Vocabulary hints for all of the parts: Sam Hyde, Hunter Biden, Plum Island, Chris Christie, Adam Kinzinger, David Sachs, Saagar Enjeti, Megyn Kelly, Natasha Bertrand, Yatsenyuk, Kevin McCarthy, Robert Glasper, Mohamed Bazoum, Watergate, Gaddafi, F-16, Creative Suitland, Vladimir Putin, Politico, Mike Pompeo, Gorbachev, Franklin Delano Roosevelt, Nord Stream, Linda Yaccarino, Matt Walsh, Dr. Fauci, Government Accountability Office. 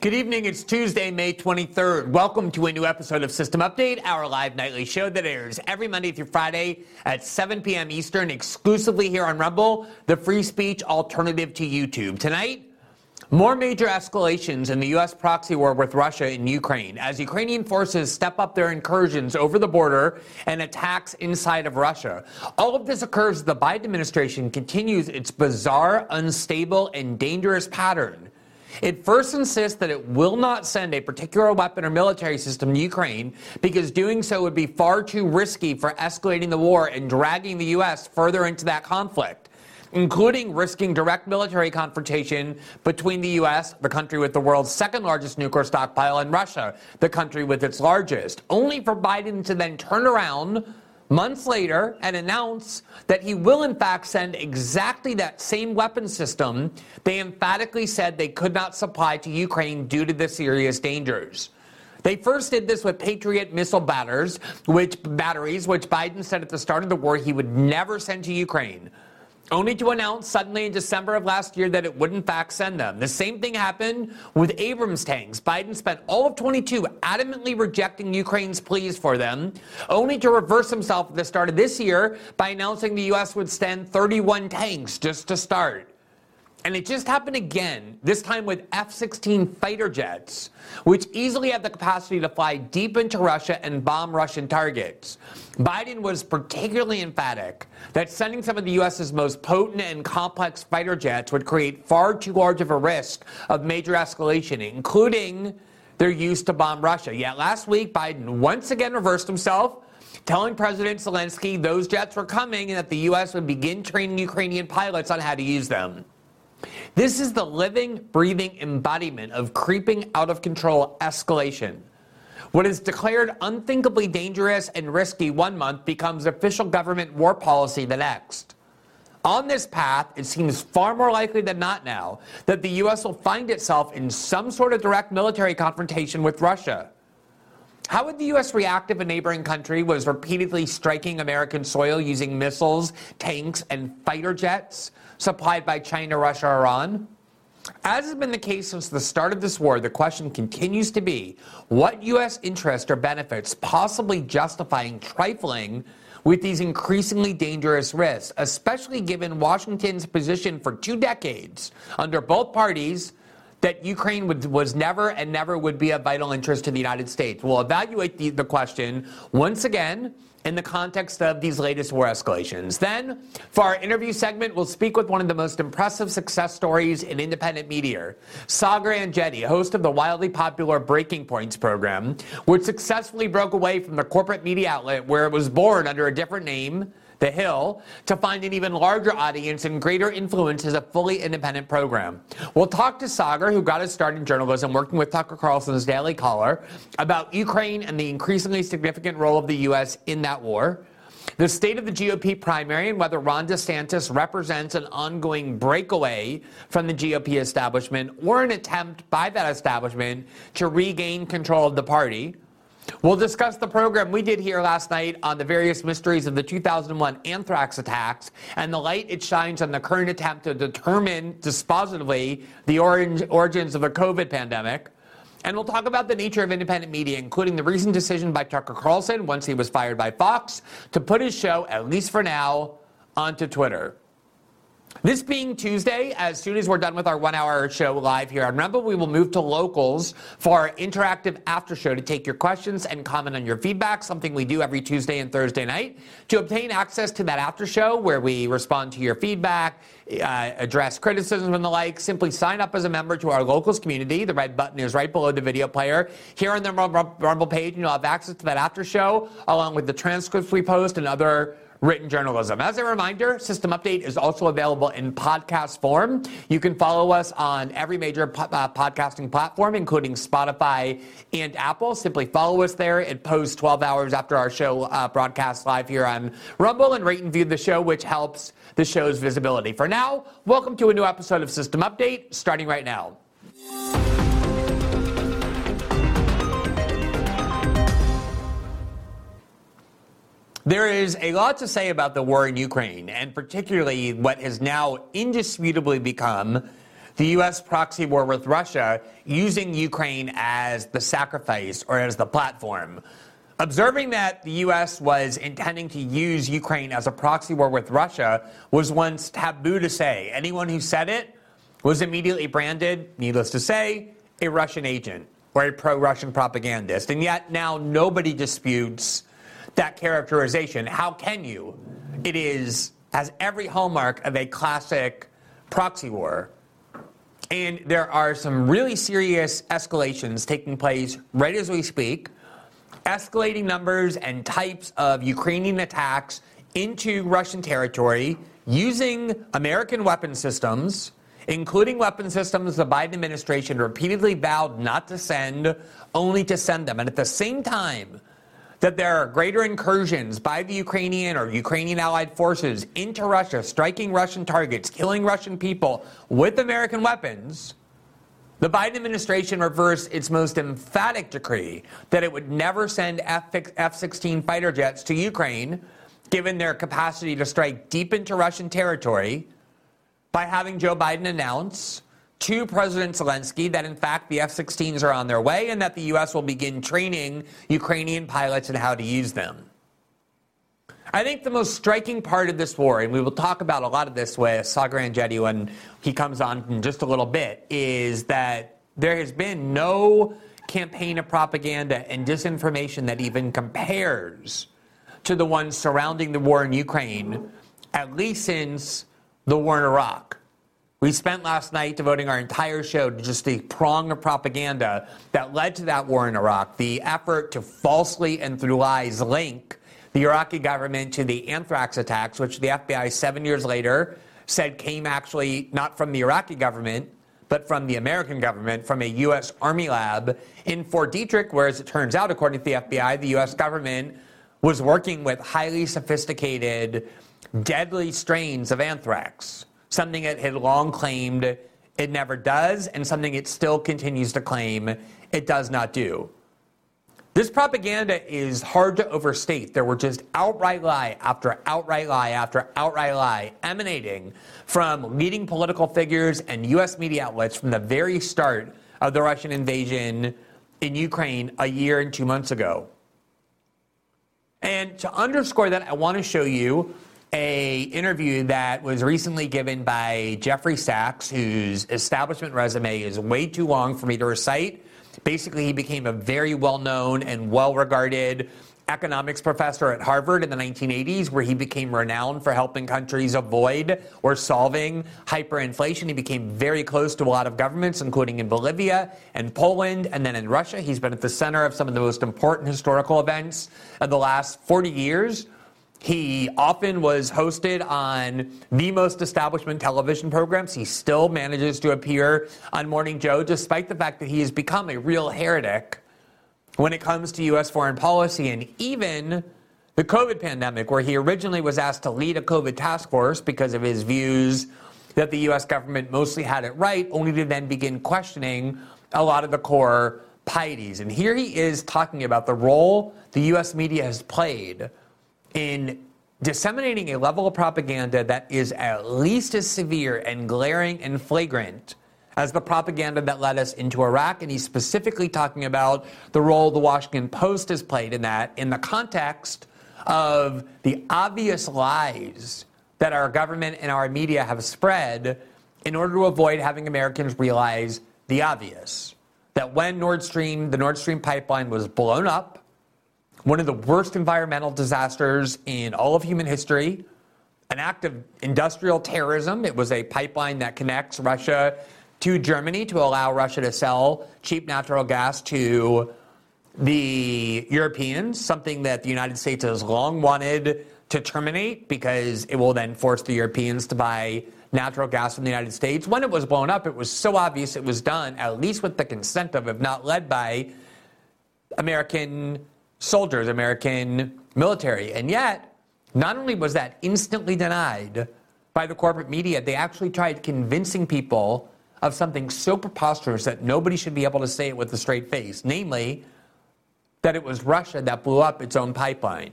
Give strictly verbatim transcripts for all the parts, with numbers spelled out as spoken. Good evening. It's Tuesday, May twenty-third. Welcome to a new episode of System Update, our live nightly show that airs every Monday through Friday at seven p.m. Eastern, exclusively here on Rumble, the free speech alternative to YouTube. Tonight, more major escalations in the U S proxy war with Russia in Ukraine as Ukrainian forces step up their incursions over the border and attacks inside of Russia. All of this occurs as the Biden administration continues its bizarre, unstable, and dangerous pattern. It first insists that it will not send a particular weapon or military system to Ukraine because doing so would be far too risky for escalating the war and dragging the U S further into that conflict, including risking direct military confrontation between the U S, the country with the world's second largest nuclear stockpile, and Russia, the country with its largest, only for Biden to then turn around months later and announce that he will in fact send exactly that same weapon system they emphatically said they could not supply to Ukraine due to the serious dangers. They first did this with Patriot missile batters, which batteries, which Biden said at the start of the war he would never send to Ukraine, only to announce suddenly in December of last year that it would in fact send them. The same thing happened with Abrams tanks. Biden spent all of twenty-two adamantly rejecting Ukraine's pleas for them, only to reverse himself at the start of this year by announcing the U S would send thirty-one tanks just to start. And it just happened again, this time with F sixteen fighter jets, which easily have the capacity to fly deep into Russia and bomb Russian targets. Biden was particularly emphatic that sending some of the U.S.'s most potent and complex fighter jets would create far too large of a risk of major escalation, including their use to bomb Russia. Yet last week, Biden once again reversed himself, telling President Zelensky those jets were coming and that the U S would begin training Ukrainian pilots on how to use them. This is the living, breathing embodiment of creeping out of control escalation. What is declared unthinkably dangerous and risky one month becomes official government war policy the next. On this path, it seems far more likely than not now that the U S will find itself in some sort of direct military confrontation with Russia. How would the U S react if a neighboring country was repeatedly striking American soil using missiles, tanks, and fighter jets supplied by China, Russia, or Iran? As has been the case since the start of this war, the question continues to be what U S interests or benefits possibly justifying trifling with these increasingly dangerous risks, especially given Washington's position for two decades under both parties that Ukraine would, was never and never would be of vital interest to the United States. We'll evaluate the, the question once again in the context of these latest war escalations. Then, for our interview segment, we'll speak with one of the most impressive success stories in independent media, Saagar Enjeti, host of the wildly popular Breaking Points program, which successfully broke away from the corporate media outlet where it was born under a different name, The Hill, to find an even larger audience and greater influence as a fully independent program. We'll talk to Saagar, who got his start in journalism working with Tucker Carlson's Daily Caller, about Ukraine and the increasingly significant role of the U S in that war, the state of the G O P primary and whether Ron DeSantis represents an ongoing breakaway from the G O P establishment or an attempt by that establishment to regain control of the party. We'll discuss the program we did here last night on the various mysteries of the two thousand one anthrax attacks and the light it shines on the current attempt to determine dispositively the origins of the COVID pandemic. And we'll talk about the nature of independent media, including the recent decision by Tucker Carlson, once he was fired by Fox, to put his show, at least for now, onto Twitter. This being Tuesday, as soon as we're done with our one-hour show live here on Rumble, we will move to Locals for our interactive after show to take your questions and comment on your feedback, something we do every Tuesday and Thursday night. To obtain access to that after show where we respond to your feedback, uh, address criticism and the like, simply sign up as a member to our Locals community. The red button is right below the video player. Here on the Rumble page, and you'll have access to that after show along with the transcripts we post and other written journalism. As a reminder, System Update is also available in podcast form. You can follow us on every major po- uh, podcasting platform, including Spotify and Apple. Simply follow us there. It posts twelve hours after our show uh, broadcasts live here on Rumble, and rate and view the show, which helps the show's visibility. For now, welcome to a new episode of System Update, starting right now. There is a lot to say about the war in Ukraine, and particularly what has now indisputably become the U S proxy war with Russia using Ukraine as the sacrifice or as the platform. Observing that the U S was intending to use Ukraine as a proxy war with Russia was once taboo to say. Anyone who said it was immediately branded, needless to say, a Russian agent or a pro-Russian propagandist. And yet now nobody disputes that characterization. How can you? It is, has every hallmark of a classic proxy war. And there are some really serious escalations taking place right as we speak. Escalating numbers and types of Ukrainian attacks into Russian territory using American weapon systems, including weapon systems the Biden administration repeatedly vowed not to send, only to send them. And at the same time that there are greater incursions by the Ukrainian or Ukrainian allied forces into Russia, striking Russian targets, killing Russian people with American weapons, the Biden administration reversed its most emphatic decree that it would never send F sixteen fighter jets to Ukraine, given their capacity to strike deep into Russian territory, by having Joe Biden announce to President Zelensky that, in fact, the F sixteens are on their way and that the U S will begin training Ukrainian pilots in how to use them. I think the most striking part of this war, and we will talk about a lot of this with Saagar Enjeti when he comes on in just a little bit, is that there has been no campaign of propaganda and disinformation that even compares to the one surrounding the war in Ukraine, at least since the war in Iraq. We spent last night devoting our entire show to just the prong of propaganda that led to that war in Iraq, the effort to falsely and through lies link the Iraqi government to the anthrax attacks, which the F B I seven years later said came actually not from the Iraqi government, but from the American government, from a U S Army lab in Fort Detrick, where, as it turns out, according to the F B I, the U S government was working with highly sophisticated, deadly strains of anthrax, something it had long claimed it never does and something it still continues to claim it does not do. This propaganda is hard to overstate. There were just outright lie after outright lie after outright lie emanating from leading political figures and U S media outlets from the very start of the Russian invasion in Ukraine a year and two months ago. And to underscore that, I want to show you an interview that was recently given by Jeffrey Sachs, whose establishment resume is way too long for me to recite. Basically, he became a very well-known and well-regarded economics professor at Harvard in the nineteen eighties, where he became renowned for helping countries avoid or solving hyperinflation. He became very close to a lot of governments, including in Bolivia and Poland, and then in Russia. He's been at the center of some of the most important historical events of the last forty years. He often was hosted on the most establishment television programs. He still manages to appear on Morning Joe, despite the fact that he has become a real heretic when it comes to U S foreign policy and even the COVID pandemic, where he originally was asked to lead a COVID task force because of his views that the U S government mostly had it right, only to then begin questioning a lot of the core pieties. And here he is talking about the role the U S media has played in disseminating a level of propaganda that is at least as severe and glaring and flagrant as the propaganda that led us into Iraq. And he's specifically talking about the role the Washington Post has played in that, in the context of the obvious lies that our government and our media have spread in order to avoid having Americans realize the obvious, that when Nord Stream, the Nord Stream pipeline was blown up, one of the worst environmental disasters in all of human history, an act of industrial terrorism. It was a pipeline that connects Russia to Germany to allow Russia to sell cheap natural gas to the Europeans, something that the United States has long wanted to terminate because it will then force the Europeans to buy natural gas from the United States. When it was blown up, it was so obvious it was done, at least with the consent of, if not led by, American soldiers, American military. And yet, not only was that instantly denied by the corporate media, they actually tried convincing people of something so preposterous that nobody should be able to say it with a straight face, namely that it was Russia that blew up its own pipeline.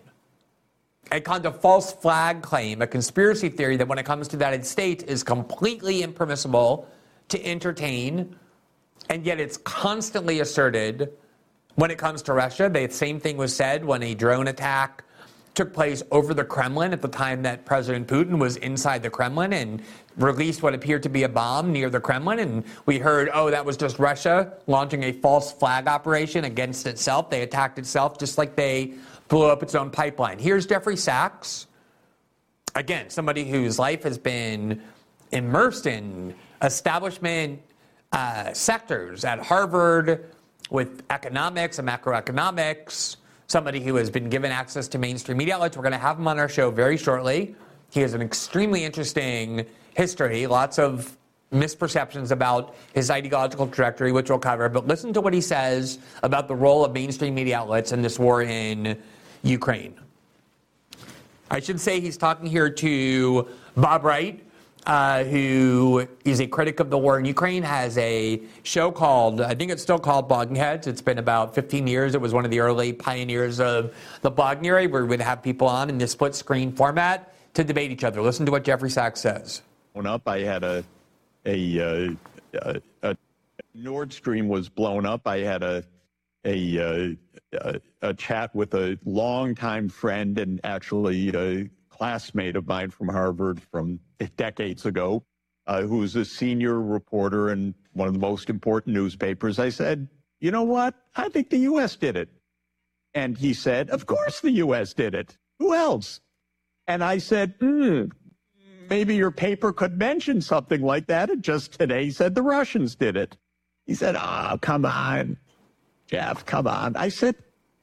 A kind of false flag claim, a conspiracy theory that when it comes to the United States is completely impermissible to entertain, and yet it's constantly asserted when it comes to Russia. The same thing was said when a drone attack took place over the Kremlin at the time that President Putin was inside the Kremlin and released what appeared to be a bomb near the Kremlin. And we heard, oh, that was just Russia launching a false flag operation against itself. They attacked itself just like they blew up its own pipeline. Here's Jeffrey Sachs, again, somebody whose life has been immersed in establishment uh, sectors at Harvard with economics and macroeconomics, somebody who has been given access to mainstream media outlets. We're going to have him on our show very shortly. He has an extremely interesting history, lots of misperceptions about his ideological trajectory, which we'll cover. But listen to what he says about the role of mainstream media outlets in this war in Ukraine. I should say he's talking here to Bob Wright, uh, who is a critic of the war in Ukraine, has a show called, I think it's still called Blogging Heads. It's been about fifteen years. It was one of the early pioneers of the blogging era, where we'd have people on in this split-screen format to debate each other. Listen to what Jeffrey Sachs says. When up, I had a, a, a, a Nord Stream was blown up. I had a, A, uh, a chat with a longtime friend and actually a classmate of mine from Harvard from decades ago, uh, who was a senior reporter in one of the most important newspapers. I said, you know what? I think the U S did it. And he said, of course the U S did it. Who else? And I said, mm, maybe your paper could mention something like that. And just today said the Russians did it. He said, oh, come on. Jeff, come on. I said,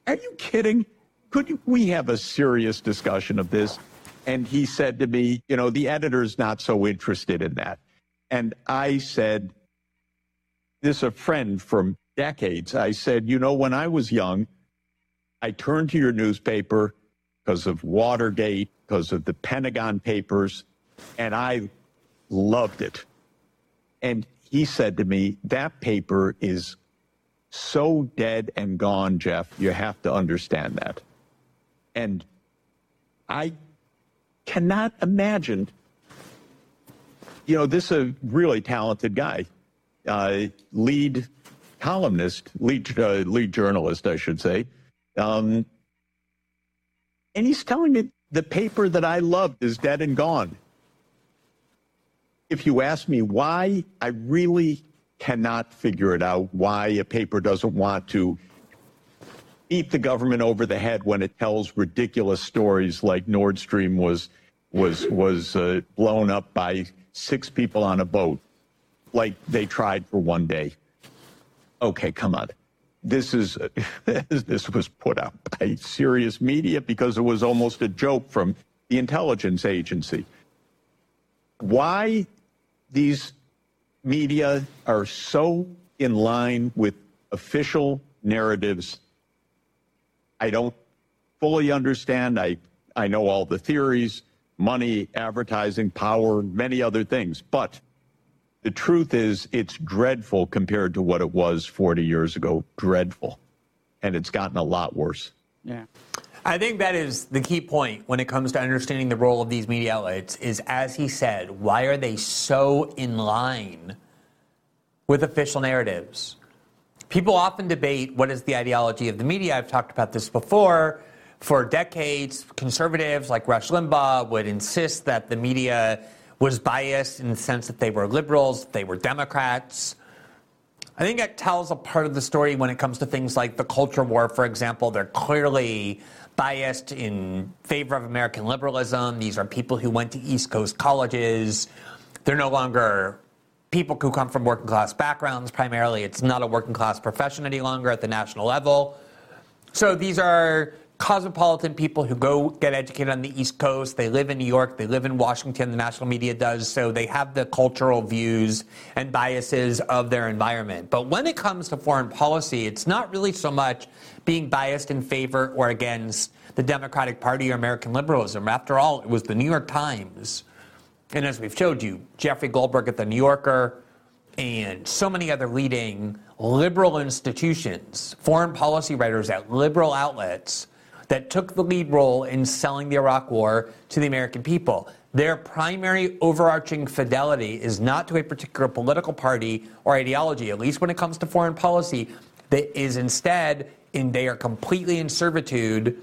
are you kidding? Could we have a serious discussion of this? And he said to me, you know, the editor's not so interested in that. And I said, this is a friend from decades. I said, you know, when I was young, I turned to your newspaper because of Watergate, because of the Pentagon Papers, and I loved it. And he said to me, that paper is so dead and gone, Jeff, you have to understand that. And I cannot imagine, you know, this is a really talented guy, uh, lead columnist, lead, uh, lead journalist, I should say. Um, and he's telling me the paper that I loved is dead and gone. If you ask me why, I really cannot figure it out why a paper doesn't want to beat the government over the head when it tells ridiculous stories like Nord Stream was was was uh, blown up by six people on a boat, like they tried for one day. Okay, come on. This is uh, this was put out by serious media because it was almost a joke from the intelligence agency. Why these media are so in line with official narratives, I don't fully understand. I, I know all the theories, money, advertising, power, many other things. But the truth is it's dreadful compared to what it was forty years ago. Dreadful. And it's gotten a lot worse. Yeah. I think that is the key point when it comes to understanding the role of these media outlets is, as he said, why are they so in line with official narratives? People often debate what is the ideology of the media. I've talked about this before. For decades, conservatives like Rush Limbaugh would insist that the media was biased in the sense that they were liberals, they were Democrats. I think that tells a part of the story when it comes to things like the culture war, for example. They're clearly biased in favor of American liberalism. These are people who went to East Coast colleges. They're no longer people who come from working class backgrounds primarily. It's not a working class profession any longer at the national level. So these are cosmopolitan people who go get educated on the East Coast. They live in New York. They live in Washington. The national media does. So they have the cultural views and biases of their environment. But when it comes to foreign policy, it's not really so much being biased in favor or against the Democratic Party or American liberalism. After all, it was the New York Times. And as we've showed you, Jeffrey Goldberg at the New Yorker and so many other leading liberal institutions, foreign policy writers at liberal outlets, that took the lead role in selling the Iraq war to the American people. Their primary overarching fidelity is not to a particular political party or ideology, at least when it comes to foreign policy. That is instead, in they are completely in servitude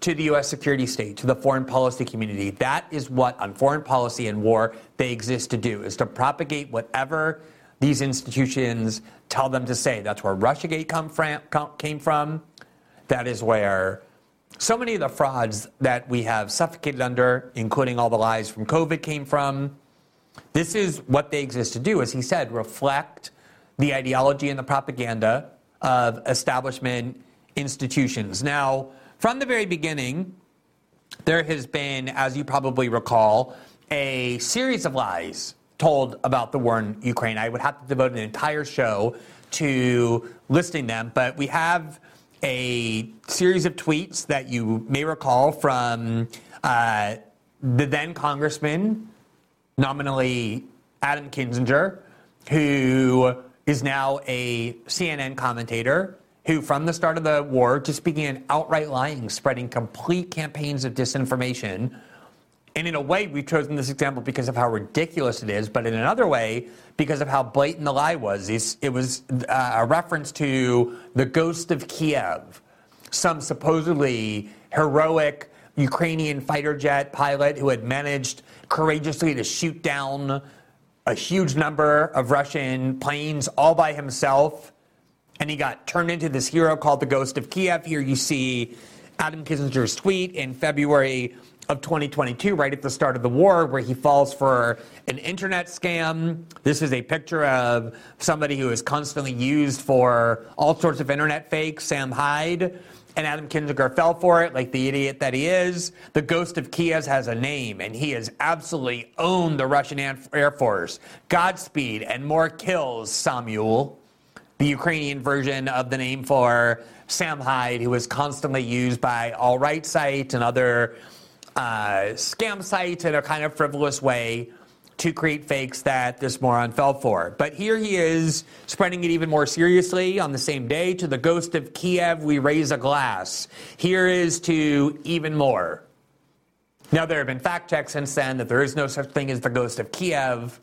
to the U S security state, to the foreign policy community. That is what, on foreign policy and war, they exist to do, is to propagate whatever these institutions tell them to say. That's where Russiagate come from, came from. That is where so many of the frauds that we have suffocated under, including all the lies from COVID, came from. This is what they exist to do, as he said, reflect the ideology and the propaganda of establishment institutions. Now, from the very beginning, there has been, as you probably recall, a series of lies told about the war in Ukraine. I would have to devote an entire show to listing them, but we have a series of tweets that you may recall from uh, the then Congressman, nominally Adam Kinzinger, who is now a C N N commentator, who from the start of the war just began outright lying, spreading complete campaigns of disinformation. And in a way, we've chosen this example because of how ridiculous it is, but in another way, because of how blatant the lie was. It was a reference to the ghost of Kiev, some supposedly heroic Ukrainian fighter jet pilot who had managed courageously to shoot down a huge number of Russian planes all by himself, and he got turned into this hero called the Ghost of Kiev. Here you see Adam Kinzinger's tweet in February of twenty twenty-two, right at the start of the war, where he falls for an internet scam. This is a picture of somebody who is constantly used for all sorts of internet fakes, Sam Hyde, and Adam Kinzinger fell for it like the idiot that he is. The Ghost of Kiev has a name, and he has absolutely owned the Russian Air Force. Godspeed and more kills, Samuel. The Ukrainian version of the name for Sam Hyde, who was constantly used by All Right sites and other Uh, scam sites in a kind of frivolous way to create fakes that this moron fell for. But here he is spreading it even more seriously on the same day. To the Ghost of Kiev, we raise a glass. Here is to even more. Now, there have been fact checks since then that there is no such thing as the Ghost of Kiev.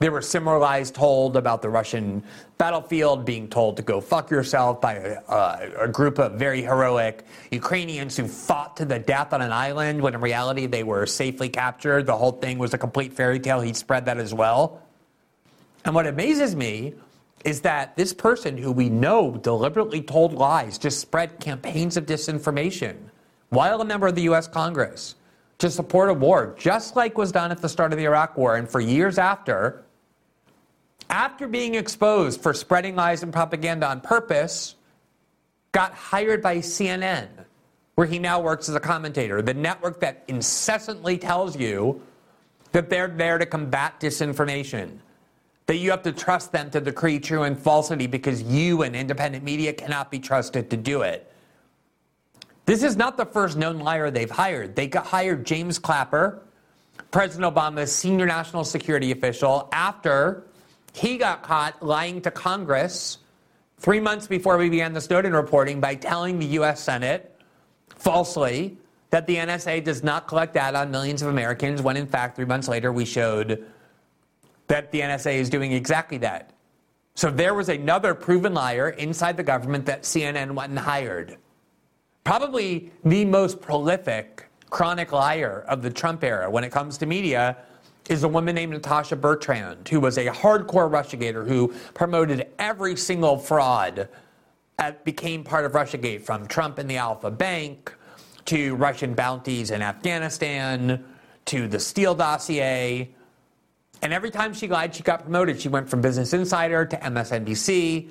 There were similar lies told about the Russian battlefield, being told to go fuck yourself by a, uh, a group of very heroic Ukrainians who fought to the death on an island when in reality they were safely captured. The whole thing was a complete fairy tale. He spread that as well. And what amazes me is that this person who we know deliberately told lies just spread campaigns of disinformation while a member of the U S Congress to support a war, just like was done at the start of the Iraq War and for years after. After being exposed for spreading lies and propaganda on purpose, got hired by C N N, where he now works as a commentator, the network that incessantly tells you that they're there to combat disinformation, that you have to trust them to decree true and falsity because you and independent media cannot be trusted to do it. This is not the first known liar they've hired. They got hired James Clapper, President Obama's senior national security official, after he got caught lying to Congress three months before we began the Snowden reporting by telling the U S Senate falsely that the N S A does not collect data on millions of Americans, when in fact three months later we showed that the N S A is doing exactly that. So there was another proven liar inside the government that C N N went and hired. Probably the most prolific chronic liar of the Trump era when it comes to media is a woman named Natasha Bertrand, who was a hardcore Russiagator who promoted every single fraud that became part of Russiagate, from Trump and the Alpha Bank to Russian bounties in Afghanistan to the Steele dossier. And every time she lied, she got promoted. She went from Business Insider to M S N B C.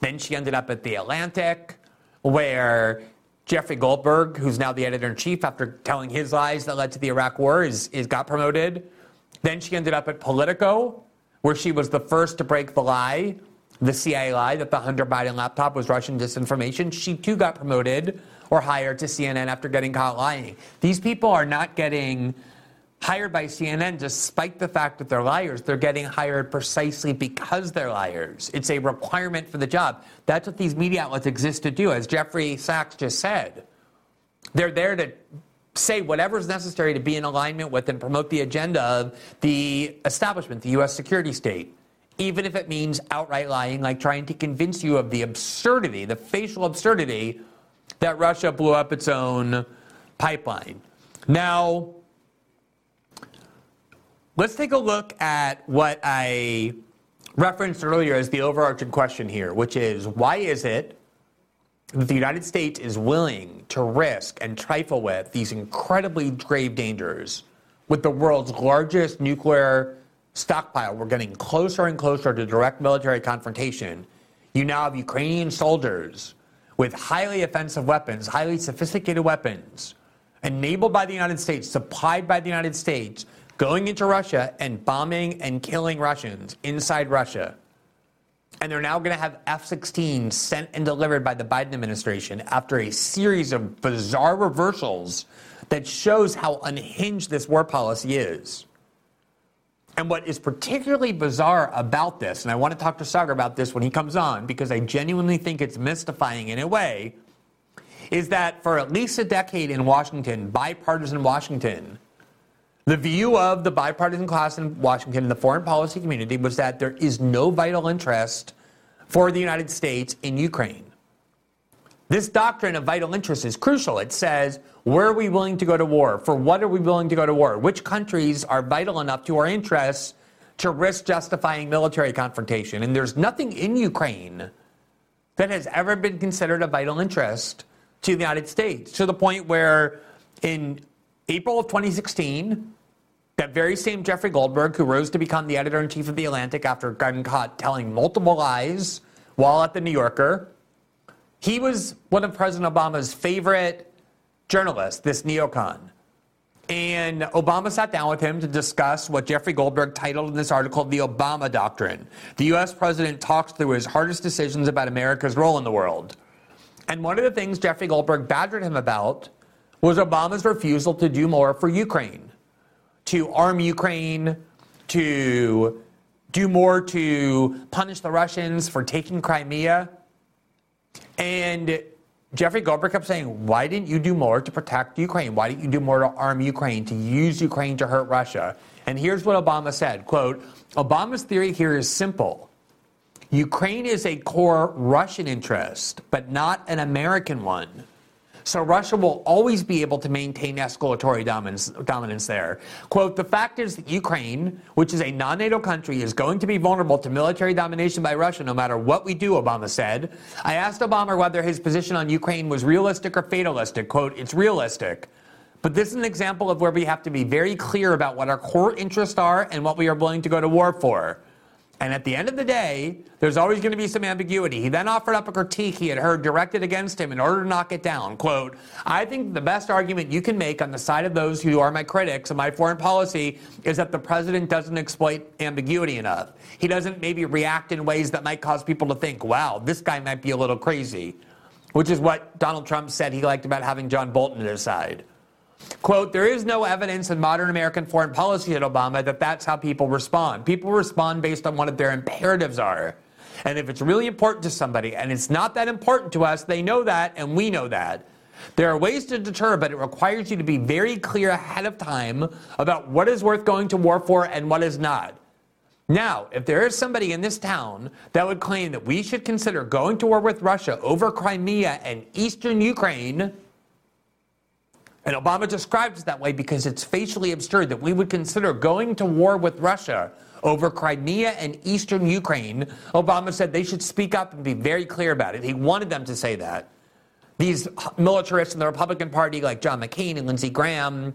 Then she ended up at The Atlantic, where Jeffrey Goldberg, who's now the editor-in-chief after telling his lies that led to the Iraq War, is, is got promoted. Then she ended up at Politico, where she was the first to break the lie, the C I A lie, that the Hunter Biden laptop was Russian disinformation. She, too, got promoted or hired to C N N after getting caught lying. These people are not getting hired by C N N despite the fact that they're liars. They're getting hired precisely because they're liars. It's a requirement for the job. That's what these media outlets exist to do. As Jeffrey Sachs just said, they're there to say whatever is necessary to be in alignment with and promote the agenda of the establishment, the U S security state, even if it means outright lying, like trying to convince you of the absurdity, the facial absurdity that Russia blew up its own pipeline. Now, let's take a look at what I referenced earlier as the overarching question here, which is, why is it that the United States is willing to risk and trifle with these incredibly grave dangers with the world's largest nuclear stockpile? We're getting closer and closer to direct military confrontation. You now have Ukrainian soldiers with highly offensive weapons, highly sophisticated weapons, enabled by the United States, supplied by the United States, going into Russia and bombing and killing Russians inside Russia. And they're now going to have F sixteen sent and delivered by the Biden administration after a series of bizarre reversals that shows how unhinged this war policy is. And what is particularly bizarre about this, and I want to talk to Saagar about this when he comes on, because I genuinely think it's mystifying in a way, is that for at least a decade in Washington, bipartisan Washington, the view of the bipartisan class in Washington and the foreign policy community was that there is no vital interest for the United States in Ukraine. This doctrine of vital interest is crucial. It says, where are we willing to go to war? For what are we willing to go to war? Which countries are vital enough to our interests to risk justifying military confrontation? And there's nothing in Ukraine that has ever been considered a vital interest to the United States, to the point where in April of twenty sixteen, that very same Jeffrey Goldberg, who rose to become the editor-in-chief of The Atlantic after getting caught telling multiple lies while at The New Yorker, he was one of President Obama's favorite journalists, this neocon. And Obama sat down with him to discuss what Jeffrey Goldberg titled in this article, The Obama Doctrine. The U S president talks through his hardest decisions about America's role in the world. And one of the things Jeffrey Goldberg badgered him about was Obama's refusal to do more for Ukraine, to arm Ukraine, to do more to punish the Russians for taking Crimea. And Jeffrey Goldberg kept saying, why didn't you do more to protect Ukraine? Why didn't you do more to arm Ukraine, to use Ukraine to hurt Russia? And here's what Obama said, quote, Obama's theory here is simple. Ukraine is a core Russian interest, but not an American one. So Russia will always be able to maintain escalatory dominance, dominance there. Quote, the fact is that Ukraine, which is a non-NATO country, is going to be vulnerable to military domination by Russia no matter what we do, Obama said. I asked Obama whether his position on Ukraine was realistic or fatalistic. Quote, it's realistic. But this is an example of where we have to be very clear about what our core interests are and what we are willing to go to war for. And at the end of the day, there's always going to be some ambiguity. He then offered up a critique he had heard directed against him in order to knock it down. Quote, I think the best argument you can make on the side of those who are my critics of my foreign policy is that the president doesn't exploit ambiguity enough. He doesn't maybe react in ways that might cause people to think, wow, this guy might be a little crazy, which is what Donald Trump said he liked about having John Bolton at his side. Quote, there is no evidence in modern American foreign policy at Obama that that's how people respond. People respond based on what their imperatives are. And if it's really important to somebody, and it's not that important to us, they know that, and we know that. There are ways to deter, but it requires you to be very clear ahead of time about what is worth going to war for and what is not. Now, if there is somebody in this town that would claim that we should consider going to war with Russia over Crimea and eastern Ukraine, and Obama describes it that way because it's facially absurd that we would consider going to war with Russia over Crimea and eastern Ukraine, Obama said they should speak up and be very clear about it. He wanted them to say that. These militarists in the Republican Party like John McCain and Lindsey Graham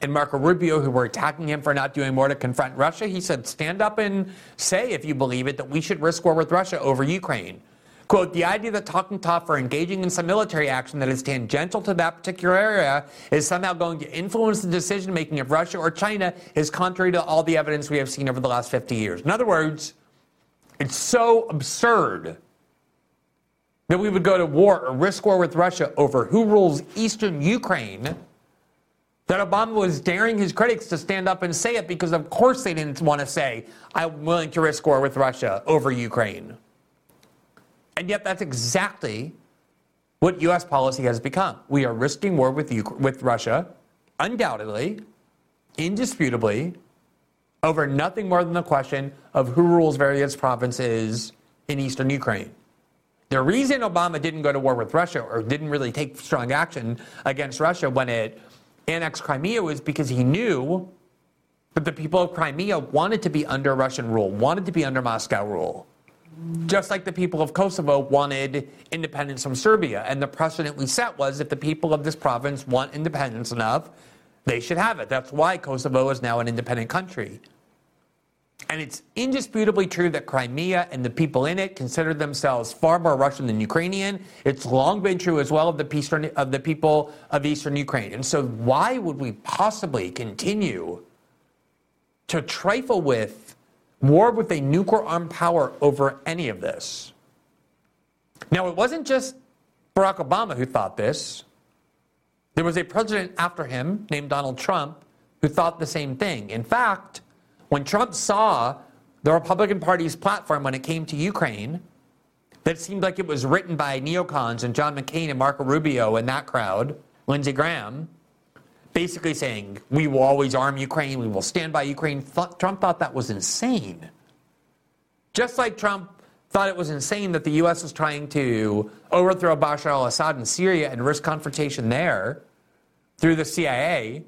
and Marco Rubio, who were attacking him for not doing more to confront Russia, he said, stand up and say, if you believe it, that we should risk war with Russia over Ukraine. Quote, the idea that talking tough or engaging in some military action that is tangential to that particular area is somehow going to influence the decision-making of Russia or China is contrary to all the evidence we have seen over the last fifty years. In other words, it's so absurd that we would go to war or risk war with Russia over who rules eastern Ukraine that Obama was daring his critics to stand up and say it because, of course, they didn't want to say, I'm willing to risk war with Russia over Ukraine. And yet that's exactly what U S policy has become. We are risking war with, U- with Russia undoubtedly, indisputably, over nothing more than the question of who rules various provinces in eastern Ukraine. The reason Obama didn't go to war with Russia or didn't really take strong action against Russia when it annexed Crimea was because he knew that the people of Crimea wanted to be under Russian rule, wanted to be under Moscow rule, just like the people of Kosovo wanted independence from Serbia. And the precedent we set was if the people of this province want independence enough, they should have it. That's why Kosovo is now an independent country. And it's indisputably true that Crimea and the people in it consider themselves far more Russian than Ukrainian. It's long been true as well of the, peace, of the people of eastern Ukraine. And so why would we possibly continue to trifle with war with a nuclear armed power over any of this? Now, it wasn't just Barack Obama who thought this. There was a president after him named Donald Trump who thought the same thing. In fact, when Trump saw the Republican Party's platform when it came to Ukraine, that seemed like it was written by neocons and John McCain and Marco Rubio and that crowd, Lindsey Graham, basically saying, we will always arm Ukraine, we will stand by Ukraine. Th- Trump thought that was insane. Just like Trump thought it was insane that the U S was trying to overthrow Bashar al-Assad in Syria and risk confrontation there through the C I A,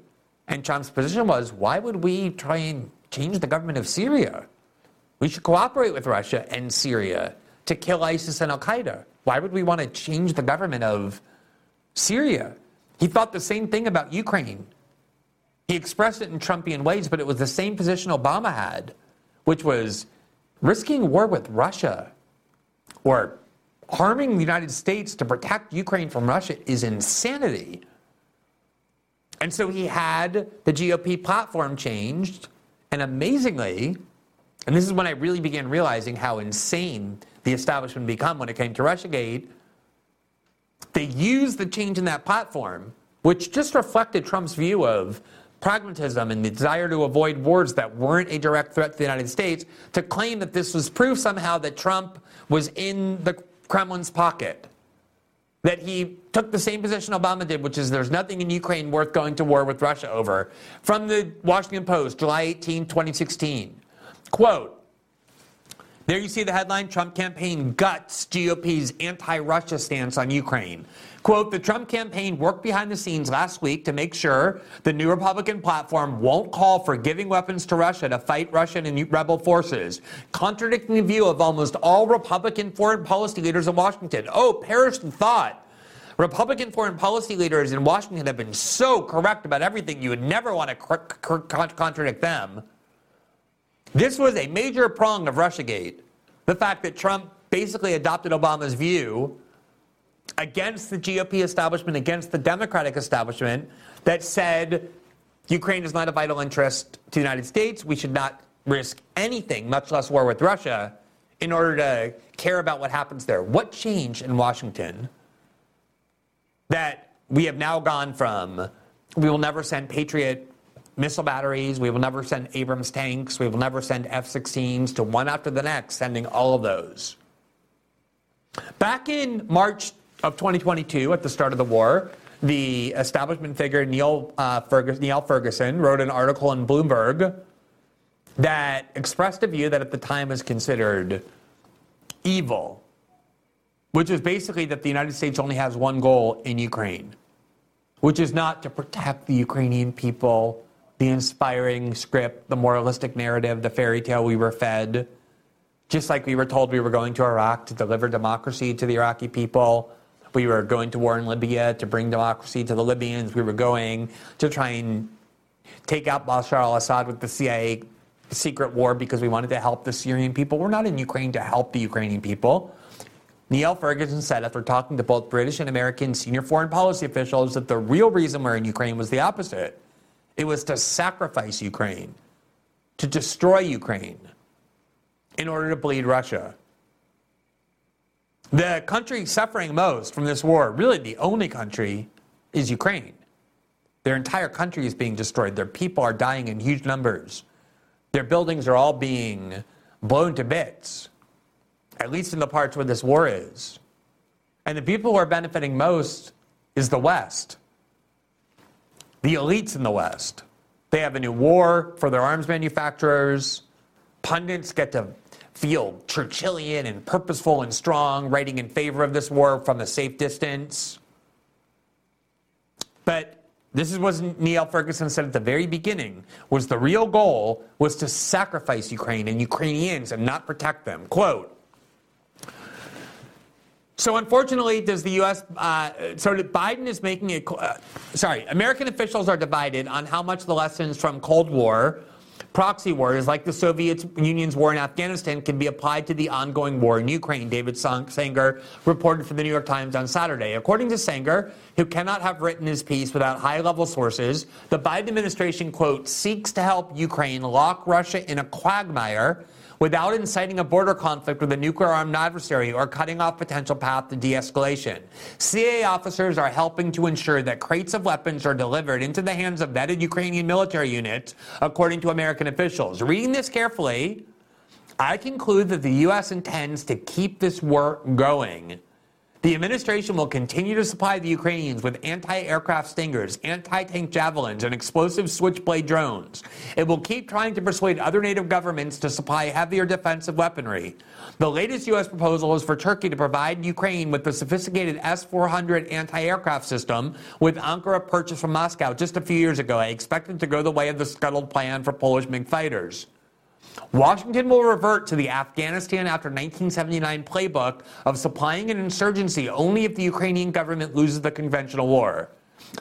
and Trump's position was, why would we try and change the government of Syria? We should cooperate with Russia and Syria to kill ISIS and al-Qaeda. Why would we want to change the government of Syria? He thought the same thing about Ukraine. He expressed it in Trumpian ways, but it was the same position Obama had, which was risking war with Russia or harming the United States to protect Ukraine from Russia is insanity. And so he had the G O P platform changed. And amazingly, and this is when I really began realizing how insane the establishment became when it came to Russiagate, they used the change in that platform, which just reflected Trump's view of pragmatism and the desire to avoid wars that weren't a direct threat to the United States, to claim that this was proof somehow that Trump was in the Kremlin's pocket, that he took the same position Obama did, which is there's nothing in Ukraine worth going to war with Russia over. From the Washington Post, July eighteenth, twenty sixteen. Quote, there you see the headline, Trump campaign guts G O P's anti-Russia stance on Ukraine. Quote, the Trump campaign worked behind the scenes last week to make sure the new Republican platform won't call for giving weapons to Russia to fight Russian and rebel forces, contradicting the view of almost all Republican foreign policy leaders in Washington. Oh, perish the thought. Republican foreign policy leaders in Washington have been so correct about everything, you would never want to cr- cr- contradict them. This was a major prong of Russiagate, the fact that Trump basically adopted Obama's view against the G O P establishment, against the Democratic establishment, that said Ukraine is not a vital interest to the United States. We should not risk anything, much less war with Russia, in order to care about what happens there. What changed in Washington that we have now gone from, we will never send Patriot missile batteries, we will never send Abrams tanks, we will never send F sixteens, to one after the next, sending all of those. Back in March of twenty twenty-two, at the start of the war, the establishment figure Neil, uh, Ferguson, Neil Ferguson wrote an article in Bloomberg that expressed a view that at the time was considered evil, which is basically that the United States only has one goal in Ukraine, which is not to protect the Ukrainian people, the inspiring script, the moralistic narrative, the fairy tale we were fed, just like we were told we were going to Iraq to deliver democracy to the Iraqi people. We were going to war in Libya to bring democracy to the Libyans. We were going to try and take out Bashar al-Assad with the C I A secret war because we wanted to help the Syrian people. We're not in Ukraine to help the Ukrainian people. Neil Ferguson said, after talking to both British and American senior foreign policy officials, that the real reason we're in Ukraine was the opposite. It was to sacrifice Ukraine, to destroy Ukraine, in order to bleed Russia. The country suffering most from this war, really the only country, is Ukraine. Their entire country is being destroyed. Their people are dying in huge numbers. Their buildings are all being blown to bits, at least in the parts where this war is. And the people who are benefiting most is the West. the elites in the West. They have a new war for their arms manufacturers. Pundits get to feel Churchillian and purposeful and strong, writing in favor of this war from a safe distance. But this is what Neil Ferguson said at the very beginning, was the real goal was to sacrifice Ukraine and Ukrainians and not protect them. Quote, so unfortunately, does the U S, uh, so Biden is making it, uh, sorry, American officials are divided on how much the lessons from Cold War proxy wars like the Soviet Union's war in Afghanistan can be applied to the ongoing war in Ukraine, David Sanger reported for the New York Times on Saturday. According to Sanger, who cannot have written his piece without high-level sources, the Biden administration, quote, seeks to help Ukraine lock Russia in a quagmire without inciting a border conflict with a nuclear-armed adversary or cutting off potential path to de-escalation. C I A officers are helping to ensure that crates of weapons are delivered into the hands of vetted Ukrainian military units, according to American officials. Reading this carefully, I conclude that the U S intends to keep this war going. The administration will continue to supply the Ukrainians with anti-aircraft Stingers, anti-tank Javelins, and explosive Switchblade drones. It will keep trying to persuade other NATO governments to supply heavier defensive weaponry. The latest U S proposal is for Turkey to provide Ukraine with the sophisticated S four hundred anti-aircraft system with Ankara purchased from Moscow just a few years ago. I expect it to go the way of the scuttled plan for Polish MiG fighters. Washington will revert to the Afghanistan after nineteen seventy-nine playbook of supplying an insurgency only if the Ukrainian government loses the conventional war.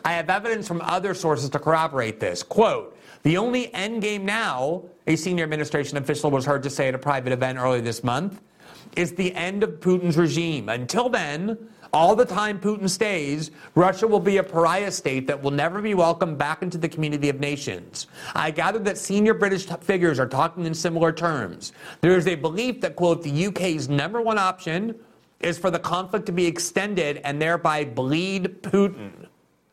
I have evidence from other sources to corroborate this. Quote, the only endgame now, a senior administration official was heard to say at a private event earlier this month, is the end of Putin's regime. Until then, all the time Putin stays, Russia will be a pariah state that will never be welcomed back into the community of nations. I gather that senior British figures are talking in similar terms. There is a belief that, quote, the U K's number one option is for the conflict to be extended and thereby bleed Putin.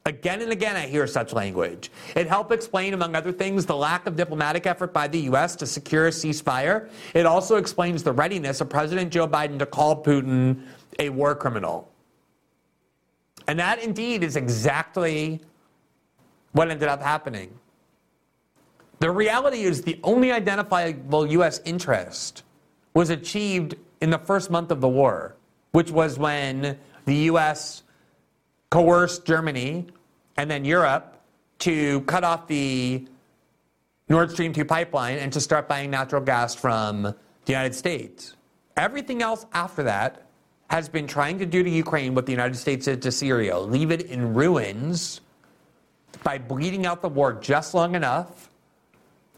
Again and again, I hear such language. It helped explain, among other things, the lack of diplomatic effort by the U S to secure a ceasefire. It also explains the readiness of President Joe Biden to call Putin a war criminal. And that, indeed, is exactly what ended up happening. The reality is the only identifiable U S interest was achieved in the first month of the war, which was when the U S coerced Germany and then Europe to cut off the Nord Stream two pipeline and to start buying natural gas from the United States. Everything else after that has been trying to do to Ukraine what the United States did to Syria, leave it in ruins by bleeding out the war just long enough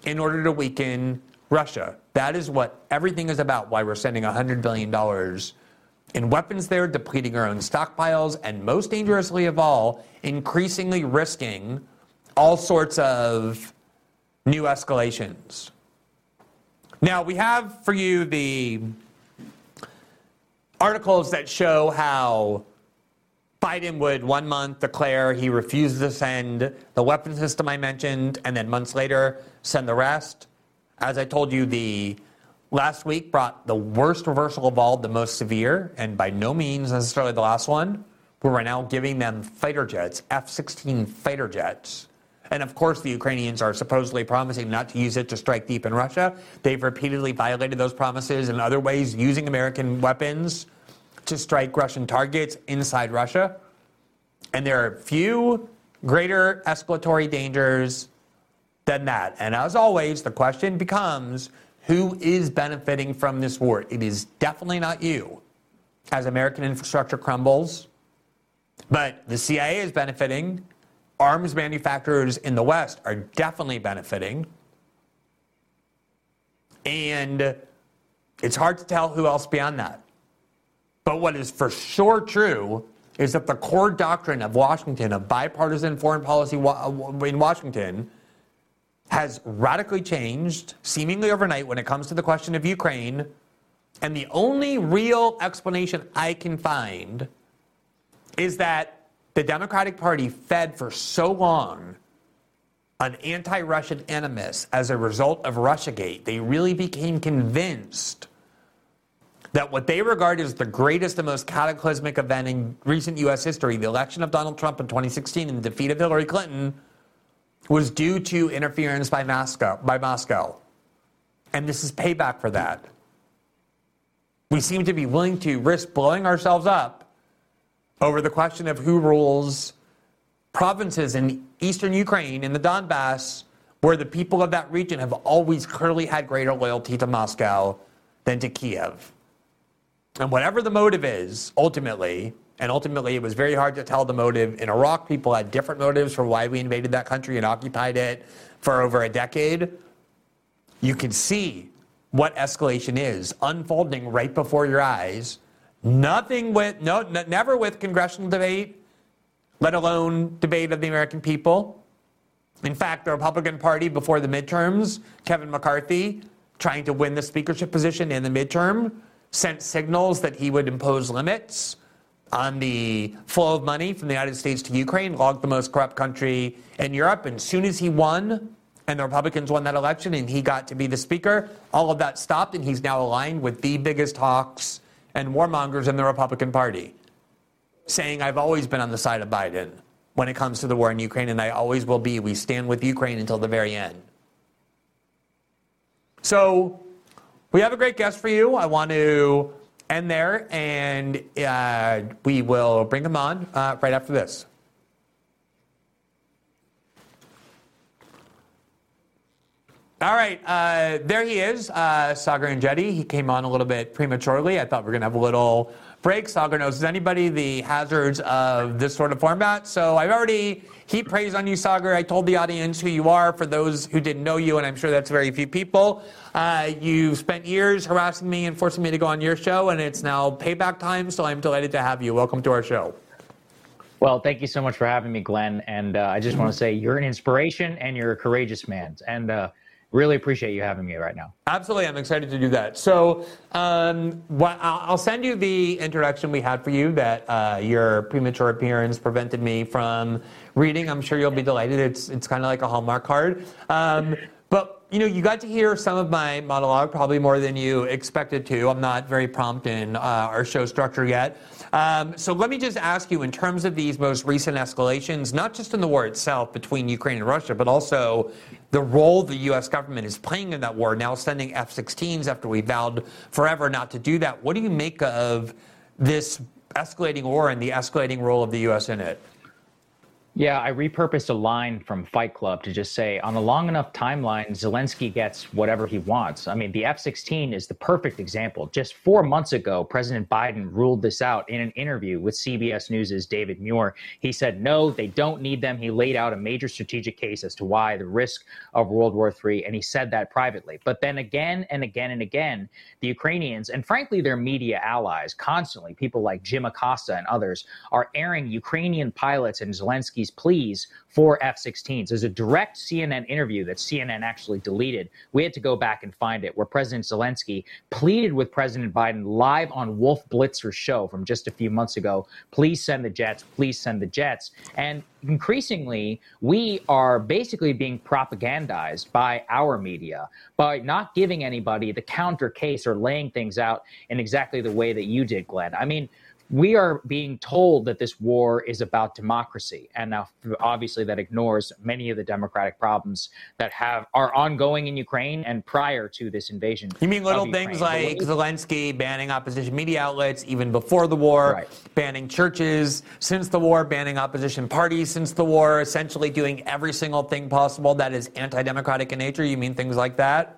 in order to weaken Russia. That is what everything is about, why we're sending one hundred billion dollars in weapons there, depleting our own stockpiles, and most dangerously of all, increasingly risking all sorts of new escalations. Now, we have for you the articles that show how Biden would one month declare he refuses to send the weapon system I mentioned, and then months later send the rest. As I told you, the last week brought the worst reversal of all, the most severe, and by no means necessarily the last one, where we're now giving them fighter jets, F sixteen fighter jets. And of course, the Ukrainians are supposedly promising not to use it to strike deep in Russia. They've repeatedly violated those promises in other ways, using American weapons to strike Russian targets inside Russia. And there are few greater escalatory dangers than that. And as always, the question becomes, who is benefiting from this war? It is definitely not you, as American infrastructure crumbles. But the C I A is benefiting. Arms manufacturers in the West are definitely benefiting. And it's hard to tell who else beyond that. But what is for sure true is that the core doctrine of Washington, of bipartisan foreign policy in Washington, has radically changed, seemingly overnight, when it comes to the question of Ukraine. And the only real explanation I can find is that the Democratic Party fed for so long on anti-Russian animus as a result of Russiagate. They really became convinced that what they regard as the greatest and most cataclysmic event in recent U S history, the election of Donald Trump in twenty sixteen and the defeat of Hillary Clinton, was due to interference by Moscow, by Moscow. And this is payback for that. We seem to be willing to risk blowing ourselves up over the question of who rules provinces in eastern Ukraine, in the Donbass, where the people of that region have always clearly had greater loyalty to Moscow than to Kiev. And whatever the motive is, ultimately, and ultimately it was very hard to tell the motive in Iraq. People had different motives for why we invaded that country and occupied it for over a decade. You can see what escalation is unfolding right before your eyes. Nothing with, no, n- never with congressional debate, let alone debate of the American people. In fact, the Republican Party before the midterms, Kevin McCarthy, trying to win the speakership position in the midterm, sent signals that he would impose limits on the flow of money from the United States to Ukraine, logged the most corrupt country in Europe. And as soon as he won, and the Republicans won that election, and he got to be the speaker, all of that stopped, and he's now aligned with the biggest hawks and warmongers in the Republican Party, saying, I've always been on the side of Biden when it comes to the war in Ukraine, and I always will be. We stand with Ukraine until the very end. So we have a great guest for you. I want to end there, and uh, we will bring him on uh, right after this. All right, uh, there he is, uh, Saagar Enjeti. He came on a little bit prematurely. I thought we were going to have a little break. Saagar knows anybody the hazards of this sort of format. So I've already heaped praise on you, Saagar. I told the audience who you are for those who didn't know you, and I'm sure that's very few people. Uh, you've spent years harassing me and forcing me to go on your show, and it's now payback time, so I'm delighted to have you. Welcome to our show. Well, thank you so much for having me, Glenn. And uh, I just want to say you're an inspiration and you're a courageous man. And uh, really appreciate you having me right now. Absolutely. I'm excited to do that. So um, what, I'll send you the introduction we had for you that uh, your premature appearance prevented me from reading. I'm sure you'll be delighted. It's it's kind of like a Hallmark card. Um, but, you know, you got to hear some of my monologue, probably more than you expected to. I'm not very prompt in uh, our show structure yet. Um, so let me just ask you, in terms of these most recent escalations, not just in the war itself between Ukraine and Russia, but also the role the U S government is playing in that war, now sending F sixteens after we vowed forever not to do that. What do you make of this escalating war and the escalating role of the U S in it? Yeah, I repurposed a line from Fight Club to just say, on a long enough timeline, Zelensky gets whatever he wants. I mean, the F sixteen is the perfect example. Just four months ago, President Biden ruled this out in an interview with C B S News' David Muir. He said, no, they don't need them. He laid out a major strategic case as to why, the risk of World War three, and he said that privately. But then again and again and again, the Ukrainians, and frankly their media allies, constantly, people like Jim Acosta and others, are airing Ukrainian pilots and Zelensky pleas for F sixteens. There's a direct C N N interview that C N N actually deleted. We had to go back and find it, where President Zelensky pleaded with President Biden live on Wolf Blitzer's show from just a few months ago, please send the jets, please send the jets. And increasingly, we are basically being propagandized by our media, by not giving anybody the counter case or laying things out in exactly the way that you did, Glenn. I mean, we are being told that this war is about democracy, and now obviously that ignores many of the democratic problems that have are ongoing in Ukraine and prior to this invasion. You mean little things like Zelensky banning opposition media outlets even before the war, right, banning churches since the war, banning opposition parties since the war, essentially doing every single thing possible that is anti-democratic in nature? You mean things like that?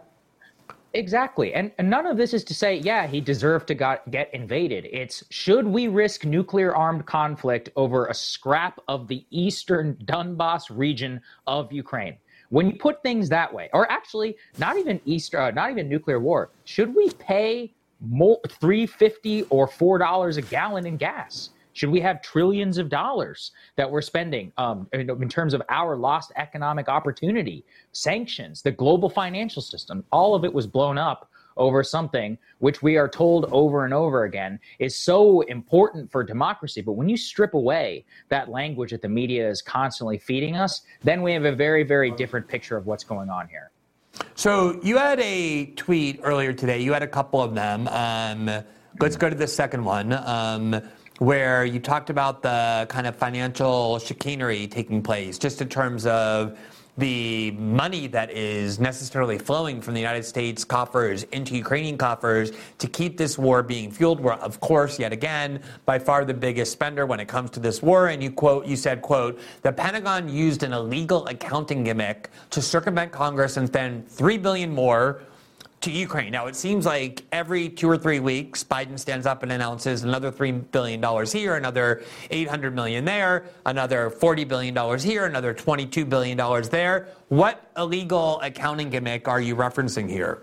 Exactly. And, and none of this is to say, yeah, he deserved to got, get invaded. It's, should we risk nuclear armed conflict over a scrap of the eastern Donbass region of Ukraine? When you put things that way, or actually not even Easter, uh, not even nuclear war, should we pay more, three dollars and fifty cents or four dollars a gallon in gas? Should we have trillions of dollars that we're spending um, in, in terms of our lost economic opportunity, sanctions, the global financial system? All of it was blown up over something which we are told over and over again is so important for democracy. But when you strip away that language that the media is constantly feeding us, then we have a very, very different picture of what's going on here. So you had a tweet earlier today. You had a couple of them. Um, let's go to the second one. Um, where you talked about the kind of financial chicanery taking place, just in terms of the money that is necessarily flowing from the United States coffers into Ukrainian coffers to keep this war being fueled. We're, of course, yet again, by far the biggest spender when it comes to this war. And you quote, you said, quote, the Pentagon used an illegal accounting gimmick to circumvent Congress and spend three billion dollars more to Ukraine. Now, it seems like every two or three weeks, Biden stands up and announces another three billion dollars here, another eight hundred million dollars there, another forty billion dollars here, another twenty-two billion dollars there. What illegal accounting gimmick are you referencing here?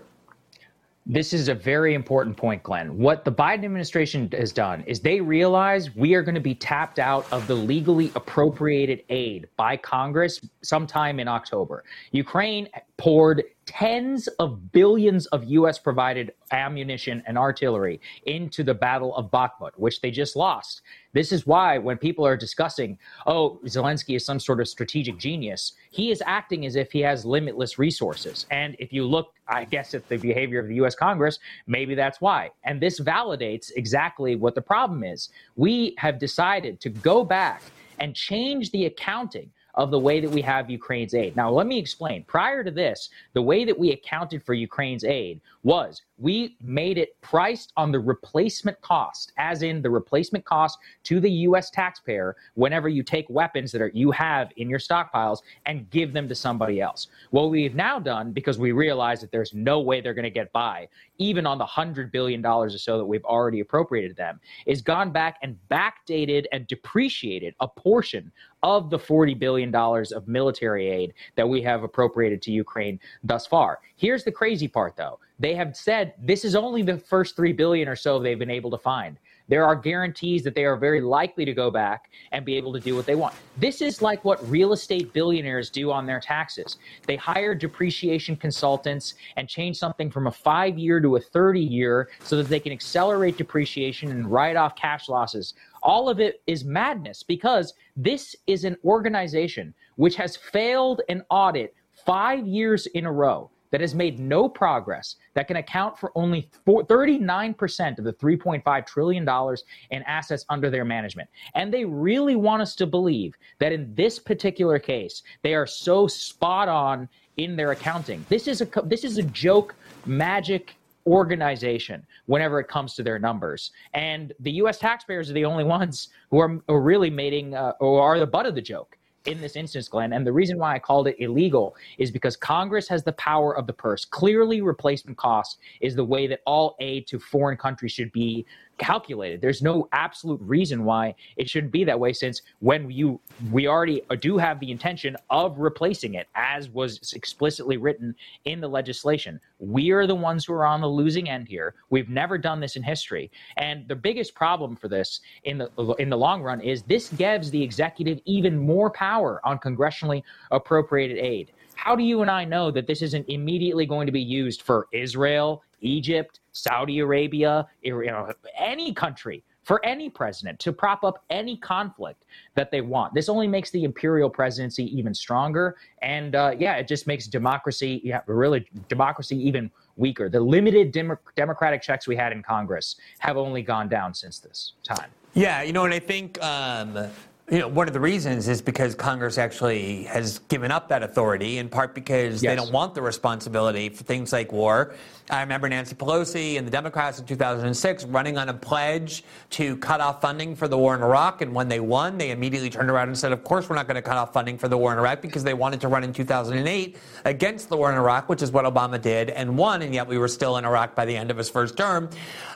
This is a very important point, Glenn. What the Biden administration has done is they realize we are going to be tapped out of the legally appropriated aid by Congress sometime in October. Ukraine poured tens of billions of U S provided ammunition and artillery into the Battle of Bakhmut, which they just lost. This is why when people are discussing, oh, Zelensky is some sort of strategic genius, he is acting as if he has limitless resources. And if you look, I guess, at the behavior of the U S Congress, maybe that's why. And this validates exactly what the problem is. We have decided to go back and change the accounting of the way that we have Ukraine's aid. Now, let me explain. Prior to this, the way that we accounted for Ukraine's aid was we made it priced on the replacement cost, as in the replacement cost to the U S taxpayer whenever you take weapons that are, you have in your stockpiles and give them to somebody else. What we've now done, because we realize that there's no way they're going to get by, even on the one hundred billion dollars or so that we've already appropriated them, is gone back and backdated and depreciated a portion of the forty billion dollars of military aid that we have appropriated to Ukraine thus far. Here's the crazy part, though. They have said this is only the first three billion dollars or so they've been able to find. There are guarantees that they are very likely to go back and be able to do what they want. This is like what real estate billionaires do on their taxes. They hire depreciation consultants and change something from a five-year to a thirty-year so that they can accelerate depreciation and write off cash losses. All of it is madness because this is an organization which has failed an audit five years in a row, that has made no progress, that can account for only thirty-nine percent of the three point five trillion dollars in assets under their management. And they really want us to believe that in this particular case, they are so spot on in their accounting. This is a this is a joke magic organization whenever it comes to their numbers. And the U S taxpayers are the only ones who are, are really making uh, or are the butt of the joke in this instance, Glenn. And the reason why I called it illegal is because Congress has the power of the purse. Clearly, replacement cost is the way that all aid to foreign countries should be calculated. There's no absolute reason why it shouldn't be that way, since when you we already do have the intention of replacing it, as was explicitly written in the legislation. We are the ones who are on the losing end here. We've never done this in history. And the biggest problem for this in the in the long run is this gives the executive even more power on congressionally appropriated aid. How do you and I know that this isn't immediately going to be used for Israel, Egypt, Saudi Arabia, you know, any country, for any president to prop up any conflict that they want? This only makes the imperial presidency even stronger. And uh, yeah, it just makes democracy, yeah, really democracy even weaker. The limited dem- democratic checks we had in Congress have only gone down since this time. Yeah, you know, and I think um you know, one of the reasons is because Congress actually has given up that authority, in part because yes. they don't want the responsibility for things like war. I remember Nancy Pelosi and the Democrats in two thousand six running on a pledge to cut off funding for the war in Iraq, and when they won, they immediately turned around and said, of course we're not going to cut off funding for the war in Iraq, because they wanted to run in two thousand eight against the war in Iraq, which is what Obama did and won, and yet we were still in Iraq by the end of his first term.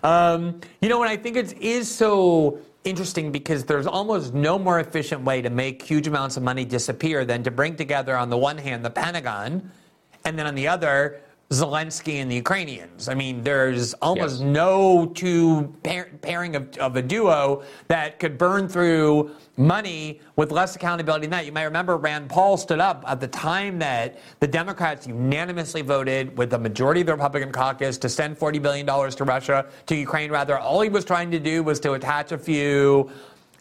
Um, you know, and I think it is so interesting because there's almost no more efficient way to make huge amounts of money disappear than to bring together, on the one hand, the Pentagon, and then on the other, Zelensky and the Ukrainians. I mean, there's almost yes. no two pair, pairing of, of a duo that could burn through money with less accountability than that. You might remember Rand Paul stood up at the time that the Democrats unanimously voted with the majority of the Republican caucus to send forty billion dollars to Russia, to Ukraine rather. All he was trying to do was to attach a few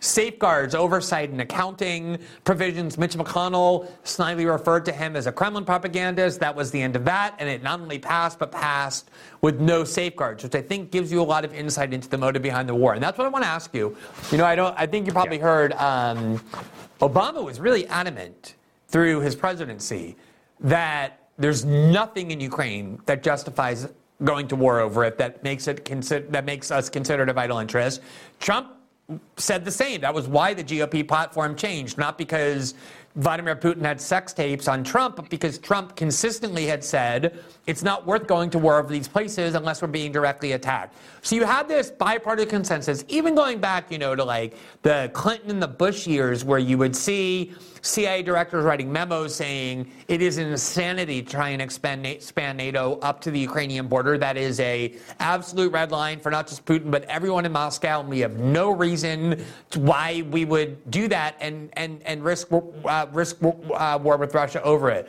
safeguards, oversight, and accounting provisions. Mitch McConnell snidely referred to him as a Kremlin propagandist. That was the end of that, and it not only passed, but passed with no safeguards, which I think gives you a lot of insight into the motive behind the war. And that's what I want to ask you. You know, I don't. I think you probably yeah. heard um, Obama was really adamant through his presidency that there's nothing in Ukraine that justifies going to war over it, that makes it consider, that makes us considered a vital interest. Trump said the same. That was why the G O P platform changed, not because Vladimir Putin had sex tapes on Trump, but because Trump consistently had said it's not worth going to war over these places unless we're being directly attacked. So you had this bipartisan consensus, even going back, you know, to like the Clinton and the Bush years, where you would see C I A directors writing memos saying it is insanity to try and expand, expand NATO up to the Ukrainian border. That is a absolute red line for not just Putin, but everyone in Moscow. And we have no reason to why we would do that and and and risk uh, risk uh, war with Russia over it.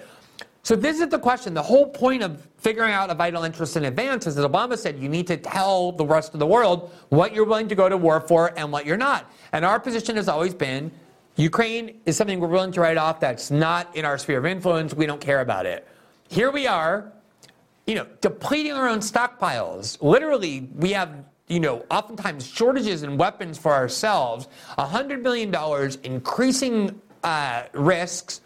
So this is the question. The whole point of figuring out a vital interest in advance is that Obama said you need to tell the rest of the world what you're willing to go to war for and what you're not. And our position has always been Ukraine is something we're willing to write off. That's not in our sphere of influence. We don't care about it. Here we are, you know, depleting our own stockpiles. Literally, we have, you know, oftentimes shortages in weapons for ourselves. one hundred billion dollars increasing uh, risks,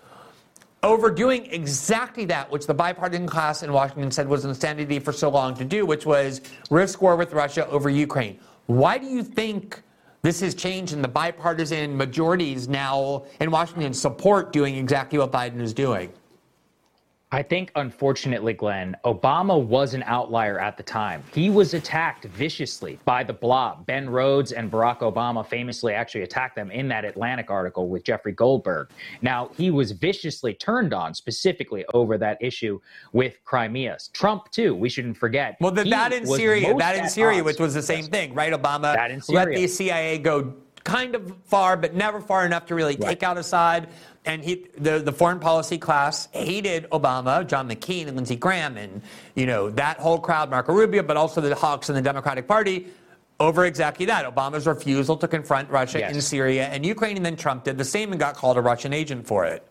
overdoing exactly that, which the bipartisan class in Washington said was insanity for so long to do, which was risk war with Russia over Ukraine. Why do you think this has changed, and the bipartisan majorities now in Washington support doing exactly what Biden is doing? I think, unfortunately, Glenn, Obama was an outlier at the time. He was attacked viciously by the blob. Ben Rhodes and Barack Obama famously actually attacked them in that Atlantic article with Jeffrey Goldberg. Now, he was viciously turned on specifically over that issue with Crimea. Trump, too, we shouldn't forget. Well, the, that in Syria, that in Syria, which was the same thing, right? Obama let the C I A go kind of far, but never far enough to really right. take out Assad. And he, the, the foreign policy class hated Obama, John McCain and Lindsey Graham and, you know, that whole crowd, Marco Rubio, but also the hawks in the Democratic Party over exactly that. Obama's refusal to confront Russia yes. in Syria and Ukraine. And then Trump did the same and got called a Russian agent for it.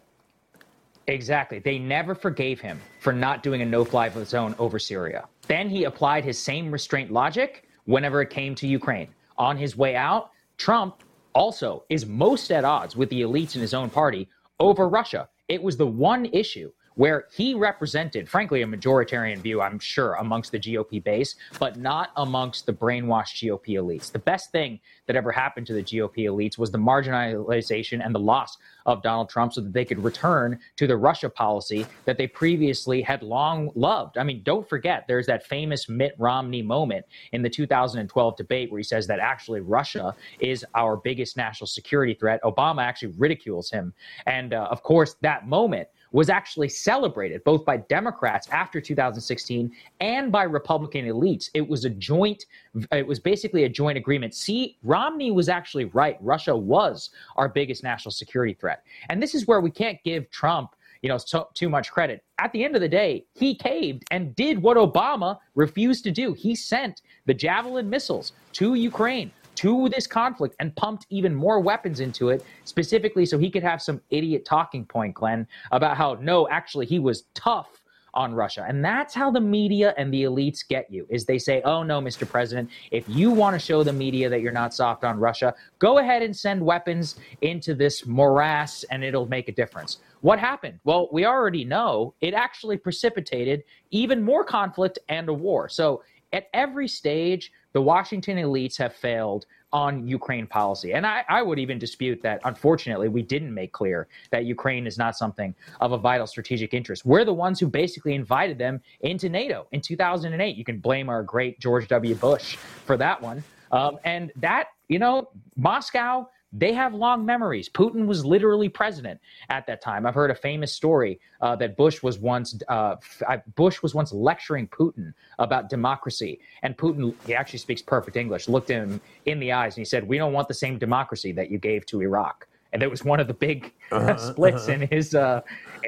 Exactly. They never forgave him for not doing a no-fly zone over Syria. Then he applied his same restraint logic whenever it came to Ukraine. On his way out, Trump also is most at odds with the elites in his own party over Russia. It was the one issue where he represented, frankly, a majoritarian view, I'm sure, amongst the G O P base, but not amongst the brainwashed G O P elites. The best thing that ever happened to the G O P elites was the marginalization and the loss of Donald Trump so that they could return to the Russia policy that they previously had long loved. I mean, don't forget, there's that famous Mitt Romney moment in the two thousand twelve debate where he says that actually Russia is our biggest national security threat. Obama actually ridicules him. And uh, of course, that moment was actually celebrated both by Democrats after two thousand sixteen and by Republican elites. It was a joint, it was basically a joint agreement. See, Romney was actually right. Russia was our biggest national security threat. And this is where we can't give Trump, you know, so, too much credit. At the end of the day, he caved and did what Obama refused to do. He sent the Javelin missiles to Ukraine, to this conflict, and pumped even more weapons into it, specifically so he could have some idiot talking point, Glenn, about how, no, actually, he was tough on Russia. And that's how the media and the elites get you, is they say, oh, no, Mister President, if you want to show the media that you're not soft on Russia, go ahead and send weapons into this morass, and it'll make a difference. What happened? Well, we already know it actually precipitated even more conflict and a war. So at every stage, the Washington elites have failed on Ukraine policy. And I, I would even dispute that, unfortunately, we didn't make clear that Ukraine is not something of a vital strategic interest. We're the ones who basically invited them into NATO in two thousand eight. You can blame our great George W. Bush for that one. Um, and that, you know, Moscow, they have long memories. Putin was literally president at that time. I've heard a famous story uh, that Bush was once uh, Bush was once lecturing Putin about democracy. And Putin, he actually speaks perfect English, looked him in the eyes and he said, we don't want the same democracy that you gave to Iraq. And it was one of the big uh-huh, splits uh-huh. in his uh,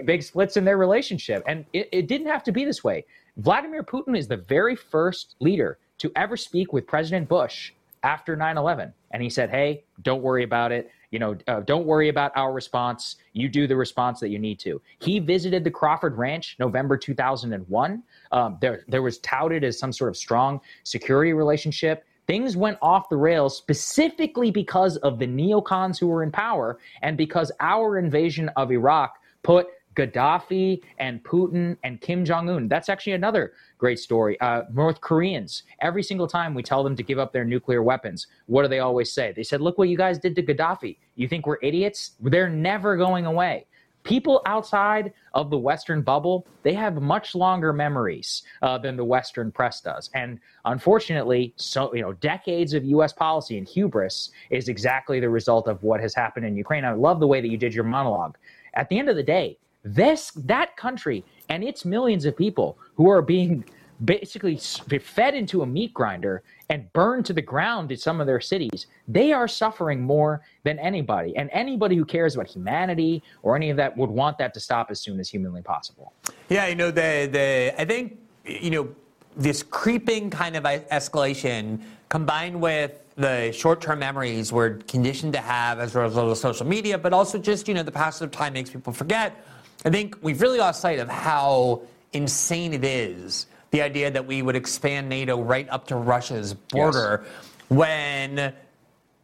big splits in their relationship. And it, it didn't have to be this way. Vladimir Putin is the very first leader to ever speak with President Bush after nine eleven. And he said, hey, don't worry about it. You know, uh, don't worry about our response. You do the response that you need to. He visited the Crawford Ranch November two thousand one. Um, there, there was touted as some sort of strong security relationship. Things went off the rails specifically because of the neocons who were in power and because our invasion of Iraq put Gaddafi and Putin and Kim Jong-un. That's actually another great story. Uh, North Koreans, every single time we tell them to give up their nuclear weapons, what do they always say? They said, look what you guys did to Gaddafi. You think we're idiots? They're never going away. People outside of the Western bubble, they have much longer memories uh, than the Western press does. And unfortunately, so you know, decades of U S policy and hubris is exactly the result of what has happened in Ukraine. I love the way that you did your monologue. At the end of the day, this that country and its millions of people who are being basically fed into a meat grinder and burned to the ground in some of their cities, they are suffering more than anybody. And anybody who cares about humanity or any of that would want that to stop as soon as humanly possible. Yeah, you know, the the I think, you know, this creeping kind of escalation combined with the short-term memories we're conditioned to have as a result of social media, but also just, you know, the passage of time makes people forget. I think we've really lost sight of how insane it is, the idea that we would expand NATO right up to Russia's border. Yes. When,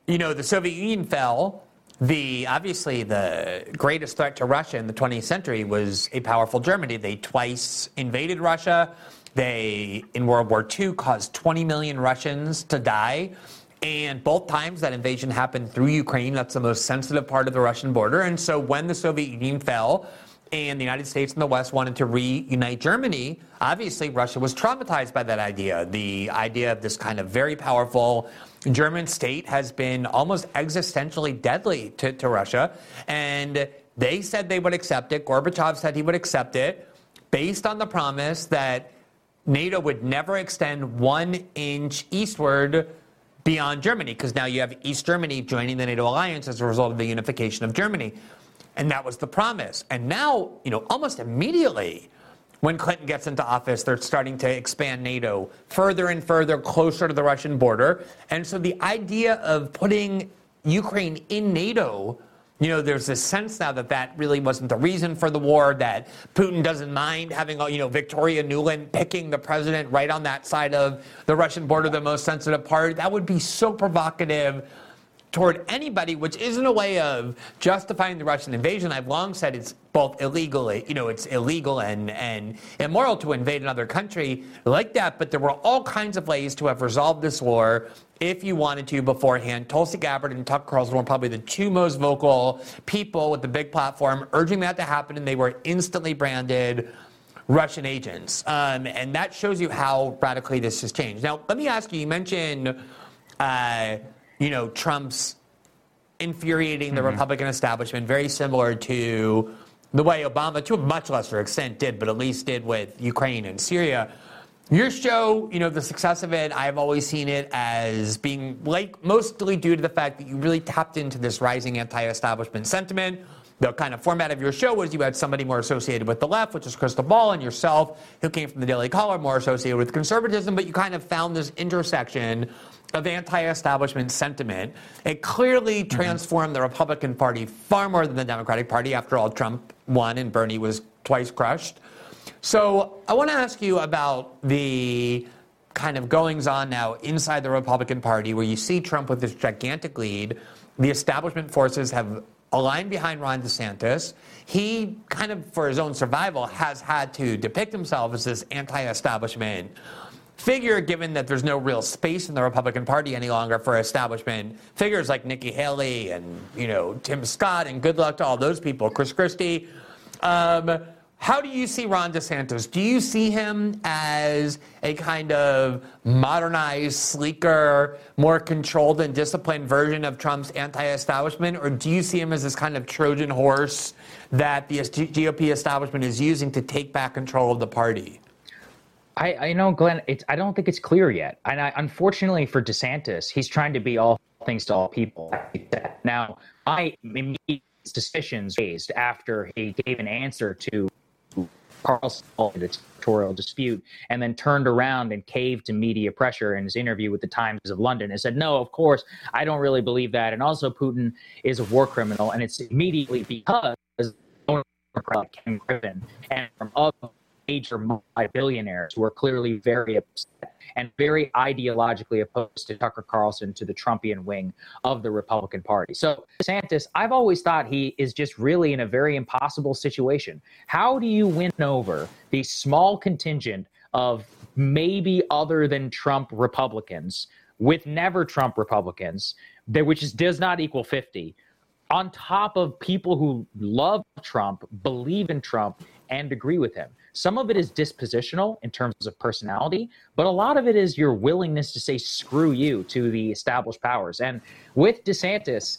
you know, the Soviet Union fell, the obviously the greatest threat to Russia in the twentieth century was a powerful Germany. They twice invaded Russia. They, in World War Two, caused twenty million Russians to die. And both times that invasion happened through Ukraine. That's the most sensitive part of the Russian border. And so when the Soviet Union fell, and the United States and the West wanted to reunite Germany, obviously Russia was traumatized by that idea. The idea of this kind of very powerful German state has been almost existentially deadly to, to Russia. And they said they would accept it. Gorbachev said he would accept it based on the promise that NATO would never extend one inch eastward beyond Germany, because now you have East Germany joining the NATO alliance as a result of the unification of Germany. And that was the promise. And now, you know, almost immediately when Clinton gets into office, they're starting to expand NATO further and further, closer to the Russian border. And so the idea of putting Ukraine in NATO, you know, there's this sense now that that really wasn't the reason for the war, that Putin doesn't mind having, you know, Victoria Nuland picking the president right on that side of the Russian border, the most sensitive part. That would be so provocative toward anybody, which isn't a way of justifying the Russian invasion. I've long said it's both illegally, you know, it's illegal and, and immoral to invade another country like that. But there were all kinds of ways to have resolved this war if you wanted to beforehand. Tulsi Gabbard and Tucker Carlson were probably the two most vocal people with the big platform urging that to happen, and they were instantly branded Russian agents. Um, and that shows you how radically this has changed. Now, let me ask you, you mentioned Uh, you know, Trump's infuriating the mm-hmm. Republican establishment, very similar to the way Obama, to a much lesser extent, did, but at least did with Ukraine and Syria. Your show, you know, the success of it, I've always seen it as being like mostly due to the fact that you really tapped into this rising anti-establishment sentiment. The kind of format of your show was you had somebody more associated with the left, which is Cristobal, and yourself, who came from the Daily Caller, more associated with conservatism, but you kind of found this intersection of anti-establishment sentiment. It clearly transformed mm-hmm. the Republican Party far more than the Democratic Party. After all, Trump won and Bernie was twice crushed. So I want to ask you about the kind of goings-on now inside the Republican Party, where you see Trump with this gigantic lead. The establishment forces have aligned behind Ron DeSantis. He kind of, for his own survival, has had to depict himself as this anti-establishment figure, given that there's no real space in the Republican Party any longer for establishment figures like Nikki Haley and, you know, Tim Scott, and good luck to all those people, Chris Christie. Um, how do you see Ron DeSantis? Do you see him as a kind of modernized, sleeker, more controlled and disciplined version of Trump's anti-establishment? Or do you see him as this kind of Trojan horse that the G O P establishment is using to take back control of the party? I, I know, Glenn, it's, I don't think it's clear yet. And I, unfortunately for DeSantis, he's trying to be all things to all people. Now, my immediate suspicions raised after he gave an answer to Carlson in the territorial dispute and then turned around and caved to media pressure in his interview with the Times of London and said, no, of course, I don't really believe that. And also Putin is a war criminal. And it's immediately because of Democrat Ken Griffin and from other major multi-billionaires who are clearly very upset and very ideologically opposed to Tucker Carlson, to the Trumpian wing of the Republican Party. So DeSantis, I've always thought he is just really in a very impossible situation. How do you win over the small contingent of maybe other than Trump Republicans with never Trump Republicans, which is, does not equal fifty, on top of people who love Trump, believe in Trump, and agree with him? Some of it is dispositional in terms of personality, but a lot of it is your willingness to say screw you to the established powers. And with DeSantis,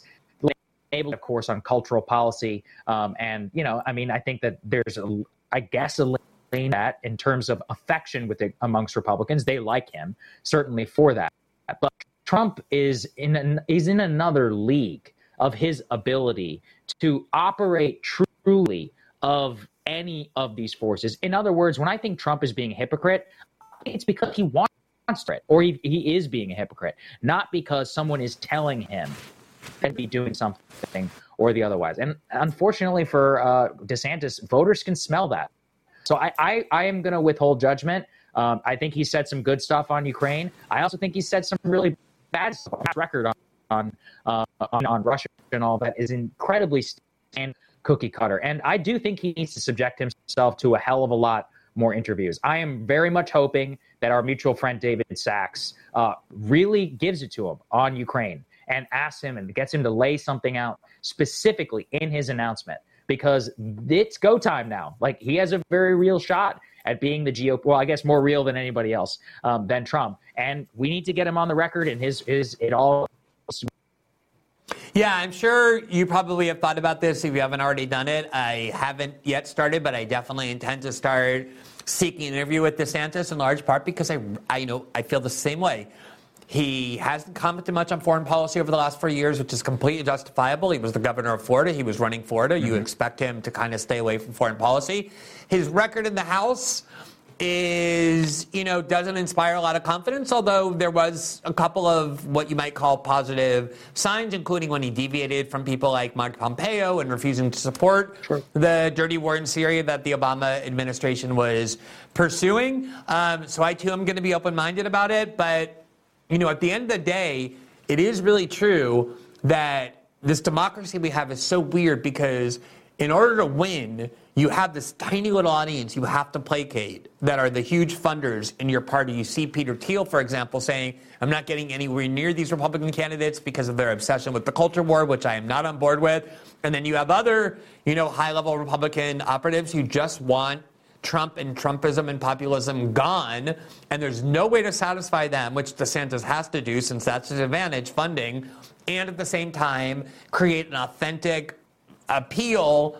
able, of course, on cultural policy, um, and, you know, I mean, I think that there's, a, I guess, a that in terms of affection with the, amongst Republicans, they like him, certainly for that. But Trump is in an, is in another league of his ability to operate truly of any of these forces. In other words, when I think Trump is being a hypocrite, it's because he wants it, or he, he is being a hypocrite, not because someone is telling him to be doing something or the otherwise. And unfortunately for uh, DeSantis, voters can smell that. So I, I, I am going to withhold judgment. Um, I think he said some good stuff on Ukraine. I also think he said some really bad stuff. His record on on, uh, on on Russia and all that is incredibly and cookie cutter. And I do think he needs to subject himself to a hell of a lot more interviews. I am very much hoping that our mutual friend David Sachs uh, really gives it to him on Ukraine and asks him and gets him to lay something out specifically in his announcement, because it's go time now. Like, he has a very real shot at being the G O P, well, I guess more real than anybody else, um, than Trump. And we need to get him on the record, and his is it all. Yeah, I'm sure you probably have thought about this if you haven't already done it. I haven't yet started, but I definitely intend to start seeking an interview with DeSantis, in large part because I, I you know, I feel the same way. He hasn't commented much on foreign policy over the last four years, which is completely justifiable. He was the governor of Florida. He was running Florida. Mm-hmm. You expect him to kind of stay away from foreign policy. His record in the House is, you know, doesn't inspire a lot of confidence, although there was a couple of what you might call positive signs, including when he deviated from people like Mike Pompeo and refusing to support sure. the dirty war in Syria that the Obama administration was pursuing. Um, so I, too, am going to be open-minded about it, but you know, at the end of the day, it is really true that this democracy we have is so weird, because in order to win, you have this tiny little audience you have to placate that are the huge funders in your party. You see Peter Thiel, for example, saying, I'm not getting anywhere near these Republican candidates because of their obsession with the culture war, which I am not on board with. And then you have other, you know, high-level Republican operatives who just want Trump and Trumpism and populism gone, and there's no way to satisfy them, which DeSantis has to do since that's his advantage, funding, and at the same time create an authentic appeal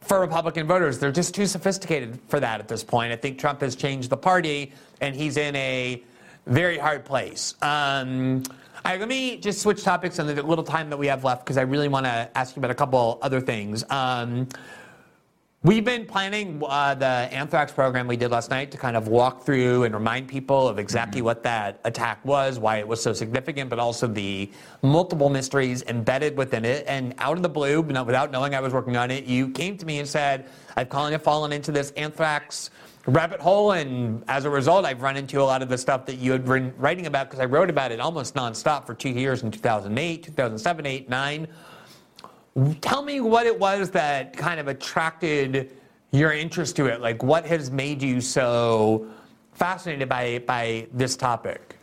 for Republican voters. They're just too sophisticated for that at this point. I think Trump has changed the party, and he's in a very hard place. Um, all right, let me just switch topics on the little time that we have left, because I really want to ask you about a couple other things. Um, We've been planning uh, the anthrax program we did last night to kind of walk through and remind people of exactly what that attack was, why it was so significant, but also the multiple mysteries embedded within it. And out of the blue, without knowing I was working on it, you came to me and said, I've kind of fallen into this anthrax rabbit hole, and as a result, I've run into a lot of the stuff that you had been writing about, because I wrote about it almost nonstop for two years in two thousand eight, two thousand seven, eight, nine. Tell me what it was that kind of attracted your interest to it. Like, what has made you so fascinated by by this topic?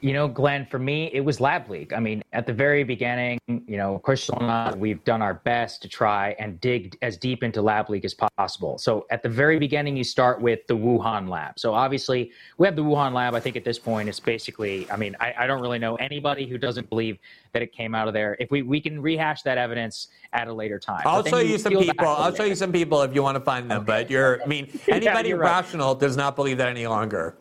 You know, Glenn, for me, it was lab leak. I mean, at the very beginning, you know, Crystal and I, we've done our best to try and dig as deep into lab leak as possible. So at the very beginning, you start with the Wuhan lab. So obviously, we have the Wuhan lab. I think at this point, it's basically, I mean, I, I don't really know anybody who doesn't believe that it came out of there. If we, we can rehash that evidence at a later time. I'll show you some people. I'll show you some people if you want to find them. Okay. But you're, I mean, anybody yeah, you're rational right. does not believe that any longer.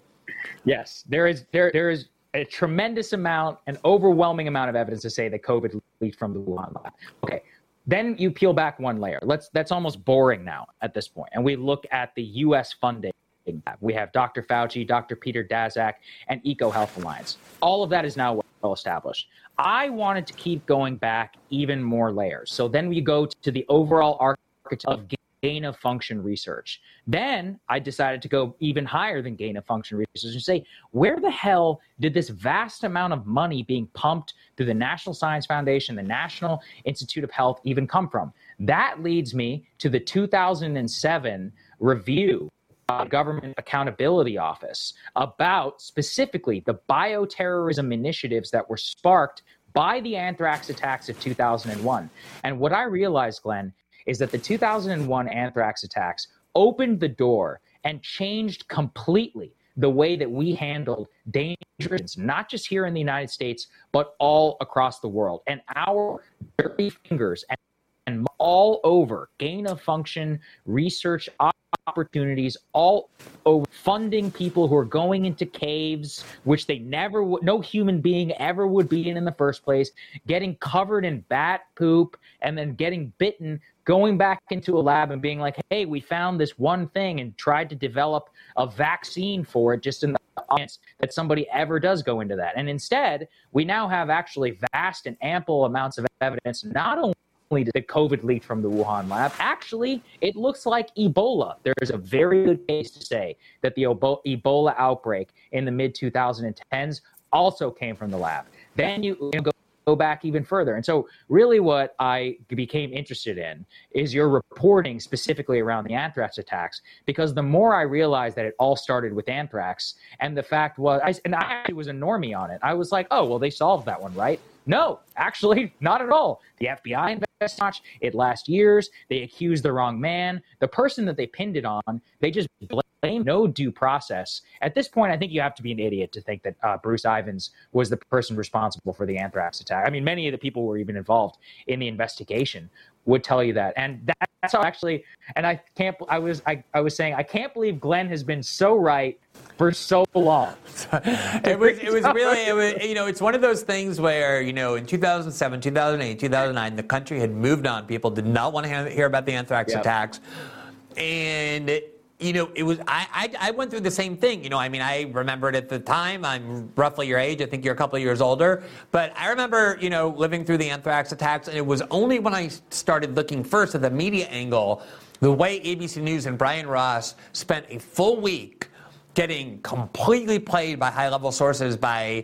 Yes, there is. There, there is. A tremendous amount, an overwhelming amount of evidence to say that COVID leaked from the Wuhan lab. Okay, then you peel back one layer. Let's that's almost boring now at this point. And we look at the U S funding. We have Doctor Fauci, Doctor Peter Daszak, and EcoHealth Alliance. All of that is now well established. I wanted to keep going back even more layers. So then we go to the overall architecture of gain of function research. Then I decided to go even higher than gain of function research and say, where the hell did this vast amount of money being pumped through the National Science Foundation, the National Institute of Health even come from? That leads me to the two thousand seven review Uh, Government Accountability Office about specifically the bioterrorism initiatives that were sparked by the anthrax attacks of two thousand one. And what I realized, Glenn, is that the two thousand one anthrax attacks opened the door and changed completely the way that we handled dangers, not just here in the United States, but all across the world. And our dirty fingers and, and all over gain of function research opportunities, all over funding people who are going into caves, which they never would, no human being ever would be in in the first place, getting covered in bat poop and then getting bitten, going back into a lab and being like, hey, we found this one thing and tried to develop a vaccine for it just in the odds that somebody ever does go into that. And instead, we now have actually vast and ample amounts of evidence, not only did the COVID leak from the Wuhan lab. Actually, it looks like Ebola. There's a very good case to say that the Ebola outbreak in the mid twenty tens also came from the lab. Then you go back even further. And so really what I became interested in is your reporting specifically around the anthrax attacks, because the more I realized that it all started with anthrax, and the fact was, I, and I actually was a normie on it. I was like, oh, well, they solved that one, right? No, actually, not at all. The F B I investigated it last years. They accused the wrong man. The person that they pinned it on, they just blame no due process. At this point, I think you have to be an idiot to think that uh, Bruce Ivins was the person responsible for the anthrax attack. I mean, many of the people who were even involved in the investigation would tell you that. And that, that's how actually, and I can't, I was, I, I was saying, I can't believe Glenn has been so right for so long. it was it was really it was, you know, it's one of those things where, you know, in two thousand seven, two thousand eight, two thousand nine, the country had moved on. People did not want to hear about the anthrax yep. attacks. And you know, it was I, I I went through the same thing. You know, I mean, I remembered at the time. I'm roughly your age. I think you're a couple of years older. But I remember, you know, living through the anthrax attacks, and it was only when I started looking first at the media angle, the way A B C News and Brian Ross spent a full week getting completely played by high-level sources by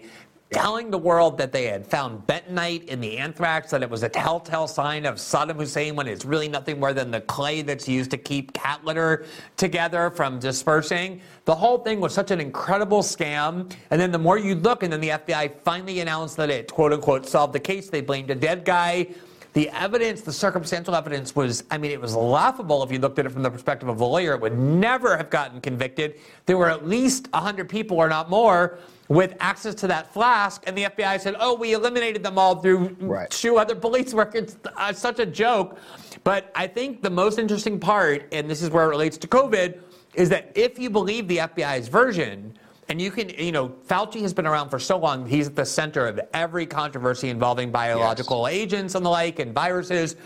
telling the world that they had found bentonite in the anthrax, that it was a telltale sign of Saddam Hussein, when it's really nothing more than the clay that's used to keep cat litter together from dispersing. The whole thing was such an incredible scam. And then the more you look, and then the F B I finally announced that it, quote-unquote, solved the case. They blamed a dead guy. The evidence, the circumstantial evidence was, I mean, it was laughable if you looked at it from the perspective of a lawyer. It would never have gotten convicted. There were at least one hundred people or not more with access to that flask, and the F B I said, oh, we eliminated them all through right. two other police work. It's uh, such a joke. But I think the most interesting part, and this is where it relates to COVID, is that if you believe the F B I's version, and you can, you know, Fauci has been around for so long. He's at the center of every controversy involving biological yes. agents and the like and viruses.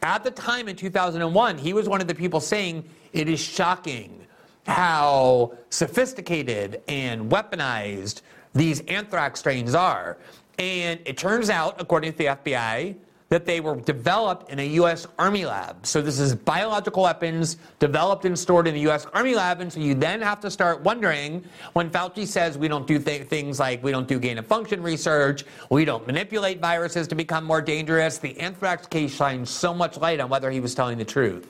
At the time in two thousand one, he was one of the people saying it is shocking how sophisticated and weaponized these anthrax strains are. And it turns out, according to the F B I, that they were developed in a U S Army lab. So this is biological weapons developed and stored in the U S Army lab. And so you then have to start wondering, when Fauci says we don't do th- things like we don't do gain of function research, we don't manipulate viruses to become more dangerous, the anthrax case shines so much light on whether he was telling the truth.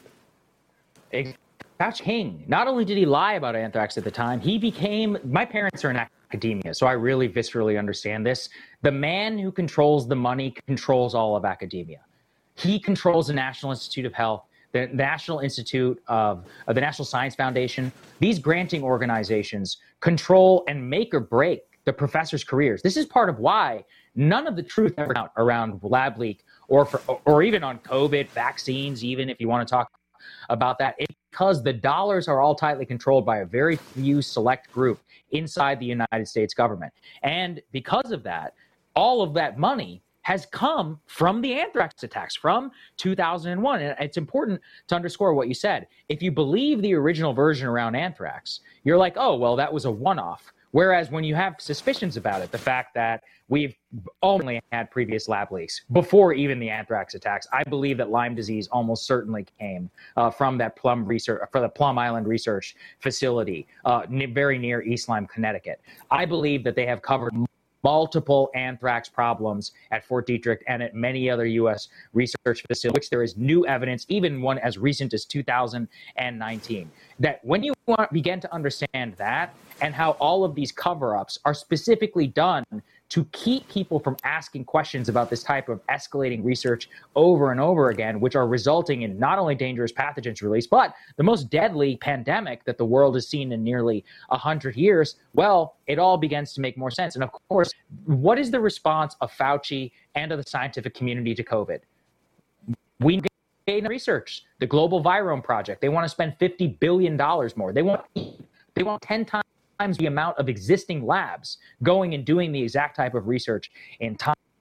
That's King. Not only did he lie about anthrax at the time, he became, my parents are in academia, so I really viscerally understand this. The man who controls the money controls all of academia. He controls the National Institute of Health, the National Institute of uh, the National Science Foundation. These granting organizations control and make or break the professors' careers. This is part of why none of the truth ever out around lab leak or for, or even on COVID vaccines, even if you want to talk about that, it's because the dollars are all tightly controlled by a very few select group inside the United States government. And because of that, all of that money has come from the anthrax attacks from two thousand one. And it's important to underscore what you said. If you believe the original version around anthrax, you're like, oh, well, that was a one-off. Whereas when you have suspicions about it, the fact that we've only had previous lab leaks before even the anthrax attacks, I believe that Lyme disease almost certainly came uh, from that Plum research, for the Plum Island research facility, uh, very near East Lyme, Connecticut. I believe that they have covered multiple anthrax problems at Fort Detrick and at many other U S research facilities, which there is new evidence, even one as recent as two thousand nineteen, that when you want, begin to understand that and how all of these cover-ups are specifically done to keep people from asking questions about this type of escalating research over and over again, which are resulting in not only dangerous pathogens release, but the most deadly pandemic that the world has seen in nearly one hundred years, well, it all begins to make more sense. And of course, what is the response of Fauci and of the scientific community to COVID? We gain research, the Global Virome Project. They want to spend fifty billion dollars more. They want, they want ten times. times the amount of existing labs going and doing the exact type of research in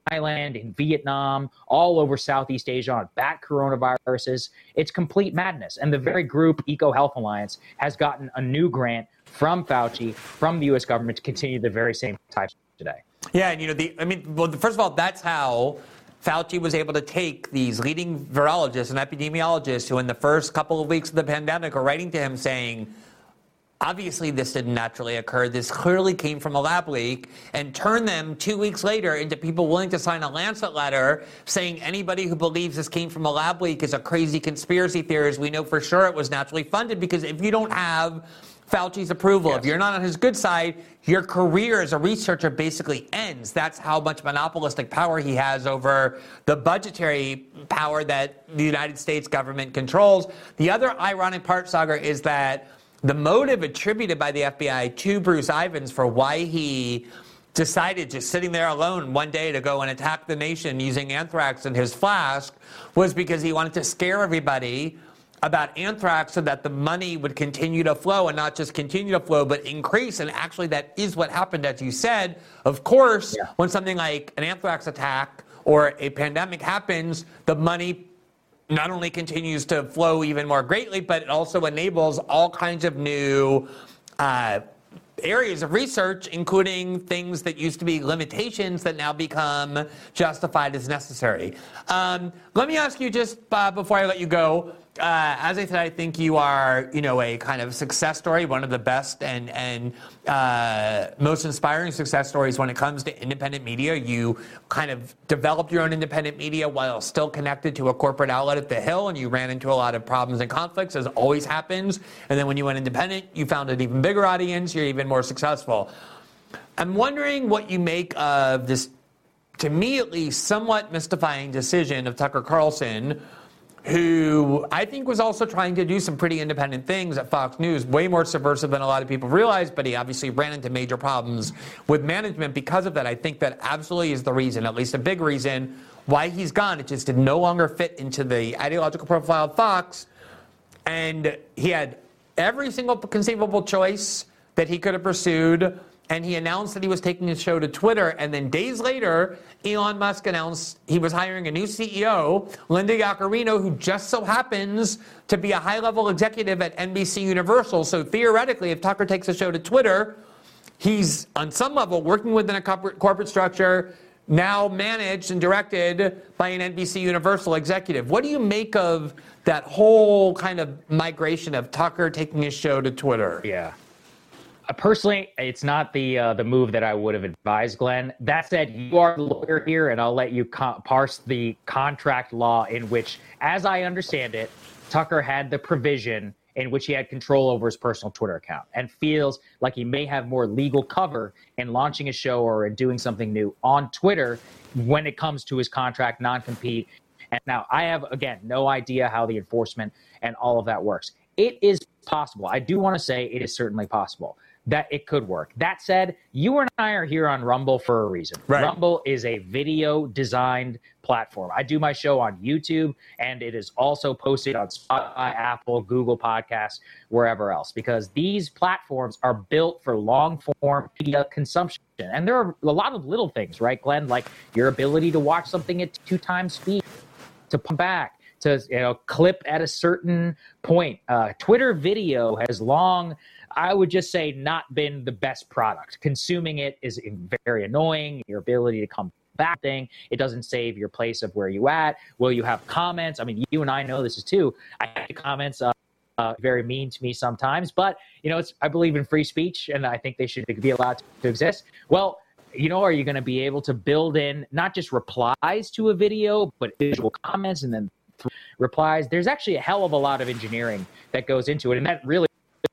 Thailand, in Vietnam, all over Southeast Asia on bat coronaviruses. It's complete madness. And the very group, EcoHealth Alliance, has gotten a new grant from Fauci, from the U S government, to continue the very same types today. Yeah, and you know, the I mean, well, first of all, that's how Fauci was able to take these leading virologists and epidemiologists who in the first couple of weeks of the pandemic are writing to him saying, obviously, this didn't naturally occur. This clearly came from a lab leak, and turned them two weeks later into people willing to sign a Lancet letter saying anybody who believes this came from a lab leak is a crazy conspiracy theorist. We know for sure it was naturally funded, because if you don't have Fauci's approval, yes, if you're not on his good side, your career as a researcher basically ends. That's how much monopolistic power he has over the budgetary power that the United States government controls. The other ironic part, Saagar, is that the motive attributed by the F B I to Bruce Ivins for why he decided, just sitting there alone one day, to go and attack the nation using anthrax in his flask was because he wanted to scare everybody about anthrax so that the money would continue to flow, and not just continue to flow, but increase. And actually, that is what happened, as you said. Of course, yeah, when something like an anthrax attack or a pandemic happens, the money not only continues to flow even more greatly, but it also enables all kinds of new uh, areas of research, including things that used to be limitations that now become justified as necessary. Um, let me ask you just uh, before I let you go, Uh, as I said, I think you are, you know, a kind of success story, one of the best and and uh, most inspiring success stories when it comes to independent media. You kind of developed your own independent media while still connected to a corporate outlet at The Hill, and you ran into a lot of problems and conflicts, as always happens. And then when you went independent, you found an even bigger audience. You're even more successful. I'm wondering what you make of this, to me at least, somewhat mystifying decision of Tucker Carlson, who I think was also trying to do some pretty independent things at Fox News, way more subversive than a lot of people realize, but he obviously ran into major problems with management because of that. I think that absolutely is the reason, at least a big reason, why he's gone. It just did no longer fit into the ideological profile of Fox. And he had every single conceivable choice that he could have pursued, and he announced that he was taking his show to Twitter, and then days later, Elon Musk announced he was hiring a new C E O, Linda Yaccarino, who just so happens to be a high-level executive at N B C Universal. So theoretically, if Tucker takes the show to Twitter, he's, on some level, working within a corporate structure now managed and directed by an N B C Universal executive. What do you make of that whole kind of migration of Tucker taking his show to Twitter? Yeah. Personally, it's not the uh, the move that I would have advised, Glenn. That said, you are the lawyer here, and I'll let you co- parse the contract law in which, as I understand it, Tucker had the provision in which he had control over his personal Twitter account, and feels like he may have more legal cover in launching a show or in doing something new on Twitter when it comes to his contract non-compete. And now I have, again, no idea how the enforcement and all of that works. It is possible. I do want to say it is certainly possible that it could work. That said, you and I are here on Rumble for a reason. Right. Rumble is a video-designed platform. I do my show on YouTube, and it is also posted on Spotify, Apple, Google Podcasts, wherever else, because these platforms are built for long-form media consumption. And there are a lot of little things, right, Glenn? Like your ability to watch something at two times speed, to pump back, to, you know, clip at a certain point. Uh, Twitter video has long, I would just say, not been the best product. Consuming it is very annoying. Your ability to come back thing, it doesn't save your place of where you at. Will you have comments? I mean, you and I know this is too. I have comments uh, uh, very mean to me sometimes, but you know, it's I believe in free speech, and I think they should be allowed to, to exist. Well, you know, are you going to be able to build in not just replies to a video, but visual comments and then replies? There's actually a hell of a lot of engineering that goes into it. And that really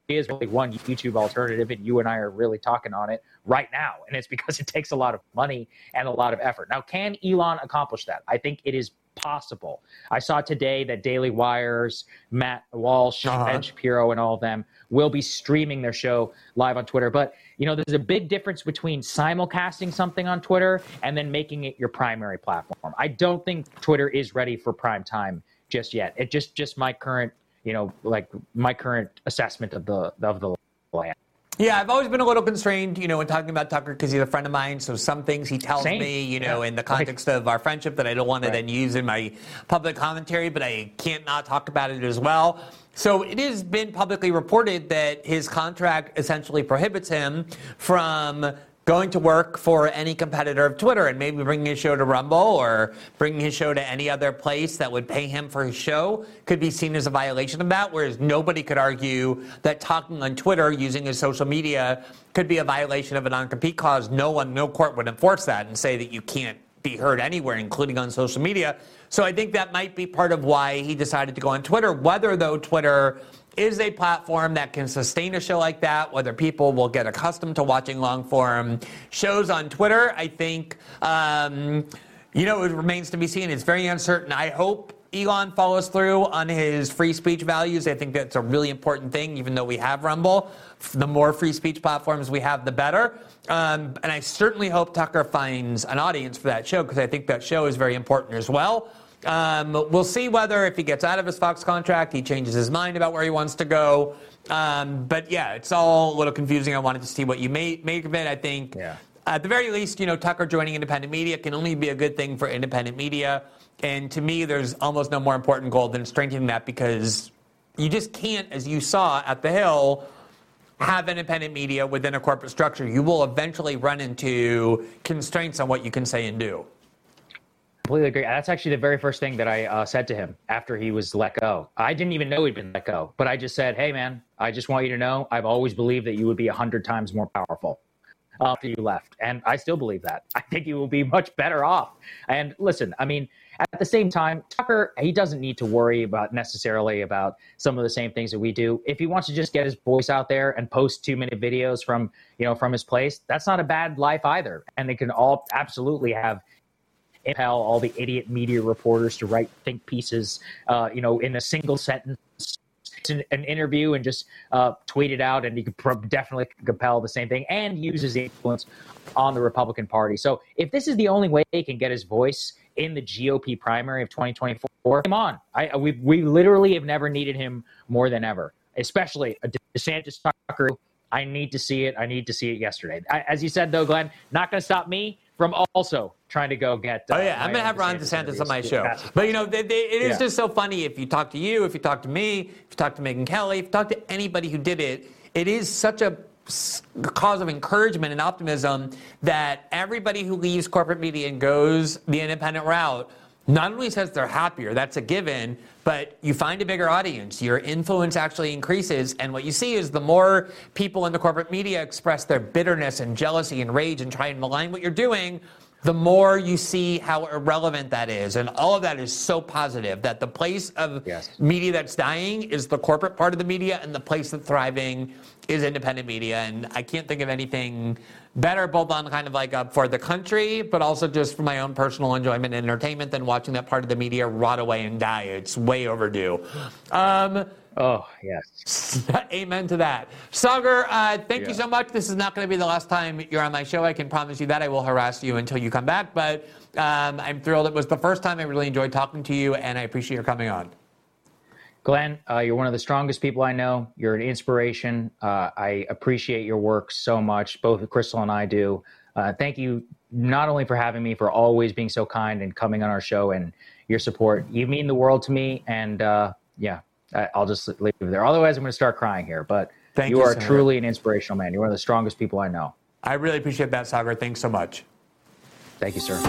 is only one YouTube alternative. And you and I are really talking on it right now. And it's because it takes a lot of money and a lot of effort. Now, can Elon accomplish that? I think it is possible. I saw today that Daily Wire's Matt Walsh, uh-huh. Ben Shapiro, and all of them will be streaming their show live on Twitter. But, you know, there's a big difference between simulcasting something on Twitter and then making it your primary platform. I don't think Twitter is ready for prime time just yet. It just just my current, you know, like my current assessment of the of the land. Yeah, I've always been a little constrained, you know, when talking about Tucker because he's a friend of mine. So some things he tells Same. me, you know, yeah. in the context right. of our friendship that I don't want to right. then use in my public commentary, but I can't not talk about it as well. So it has been publicly reported that his contract essentially prohibits him from going to work for any competitor of Twitter and maybe bringing his show to Rumble or bringing his show to any other place that would pay him for his show could be seen as a violation of that, whereas nobody could argue that talking on Twitter using his social media could be a violation of a non-compete clause. No one, no court would enforce that and say that you can't be heard anywhere, including on social media. So I think that might be part of why he decided to go on Twitter. Whether, though, Twitter is a platform that can sustain a show like that, whether people will get accustomed to watching long-form shows on Twitter, I think, um, you know, it remains to be seen. It's very uncertain. I hope Elon follows through on his free speech values. I think that's a really important thing, even though we have Rumble. The more free speech platforms we have, the better. Um, and I certainly hope Tucker finds an audience for that show, because I think that show is very important as well. Um, we'll see whether if he gets out of his Fox contract, he changes his mind about where he wants to go. Um, but yeah, it's all a little confusing. I wanted to see what you made, make of it. I think yeah. at the very least, you know, Tucker joining independent media can only be a good thing for independent media. And to me, there's almost no more important goal than strengthening that, because you just can't, as you saw at The Hill, have independent media within a corporate structure. You will eventually run into constraints on what you can say and do. Completely agree. That's actually the very first thing that I uh, said to him after he was let go. I didn't even know he'd been let go, but I just said, hey, man, I just want you to know I've always believed that you would be one hundred times more powerful uh, after you left. And I still believe that. I think you will be much better off. And listen, I mean, at the same time, Tucker, he doesn't need to worry about necessarily about some of the same things that we do. If he wants to just get his voice out there and post two-minute videos from, you know, from his place, that's not a bad life either. And they can all absolutely have impel all the idiot media reporters to write think pieces, uh, you know, in a single sentence, an, an interview, and just uh, tweet it out. And you could pro- definitely compel the same thing and uses the influence on the Republican Party. So if this is the only way he can get his voice in the G O P primary of twenty twenty-four, come on. I, we, we literally have never needed him more than ever, especially a DeSantis Tucker. I need to see it. I need to see it yesterday. I, as you said, though, Glenn, not going to stop me from also trying to go get. Uh, oh, yeah, I'm going to have Ron DeSantis on my show. But, you know, they, they, it is yeah. just so funny. If you talk to you, if you talk to me, if you talk to Megyn Kelly, if you talk to anybody who did it, it is such a cause of encouragement and optimism that everybody who leaves corporate media and goes the independent route not only says they're happier, that's a given, but you find a bigger audience. Your influence actually increases. And what you see is the more people in the corporate media express their bitterness and jealousy and rage and try and malign what you're doing, the more you see how irrelevant that is. And all of that is so positive, that the place of yes. media that's dying is the corporate part of the media, and the place that's thriving is independent media. And I can't think of anything better, both on kind of like up for the country, but also just for my own personal enjoyment and entertainment, than watching that part of the media rot away and die. It's way overdue. Um, Oh, yes. Amen to that. Saagar, uh, thank yeah. you so much. This is not going to be the last time you're on my show. I can promise you that. I will harass you until you come back. But um, I'm thrilled. It was the first time. I really enjoyed talking to you, and I appreciate your coming on. Glenn, uh, you're one of the strongest people I know. You're an inspiration. Uh, I appreciate your work so much. Both Crystal and I do. Uh, thank you not only for having me, for always being so kind and coming on our show, and your support. You mean the world to me. And uh, yeah, I, I'll just leave it there. Otherwise, I'm going to start crying here. But Thank you, you are Saagar. Truly an inspirational man. You're one of the strongest people I know. I really appreciate that, Saagar. Thanks so much. Thank you, sir.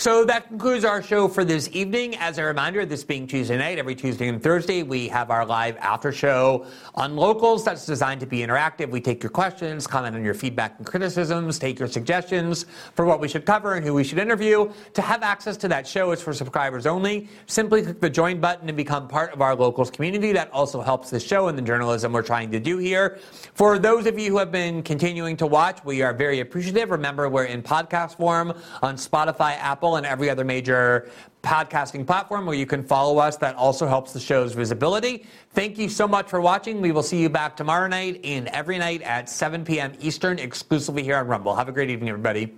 So that concludes our show for this evening. As a reminder, this being Tuesday night, every Tuesday and Thursday, we have our live after show on Locals that's designed to be interactive. We take your questions, comment on your feedback and criticisms, take your suggestions for what we should cover and who we should interview. To have access to that show, it's for subscribers only. Simply click the join button and become part of our Locals community. That also helps the show and the journalism we're trying to do here. For those of you who have been continuing to watch, we are very appreciative. Remember, we're in podcast form on Spotify, Apple, and every other major podcasting platform where you can follow us. That also helps the show's visibility. Thank you so much for watching. We will see you back tomorrow night and every night at seven p.m. Eastern, exclusively here on Rumble. Have a great evening, everybody.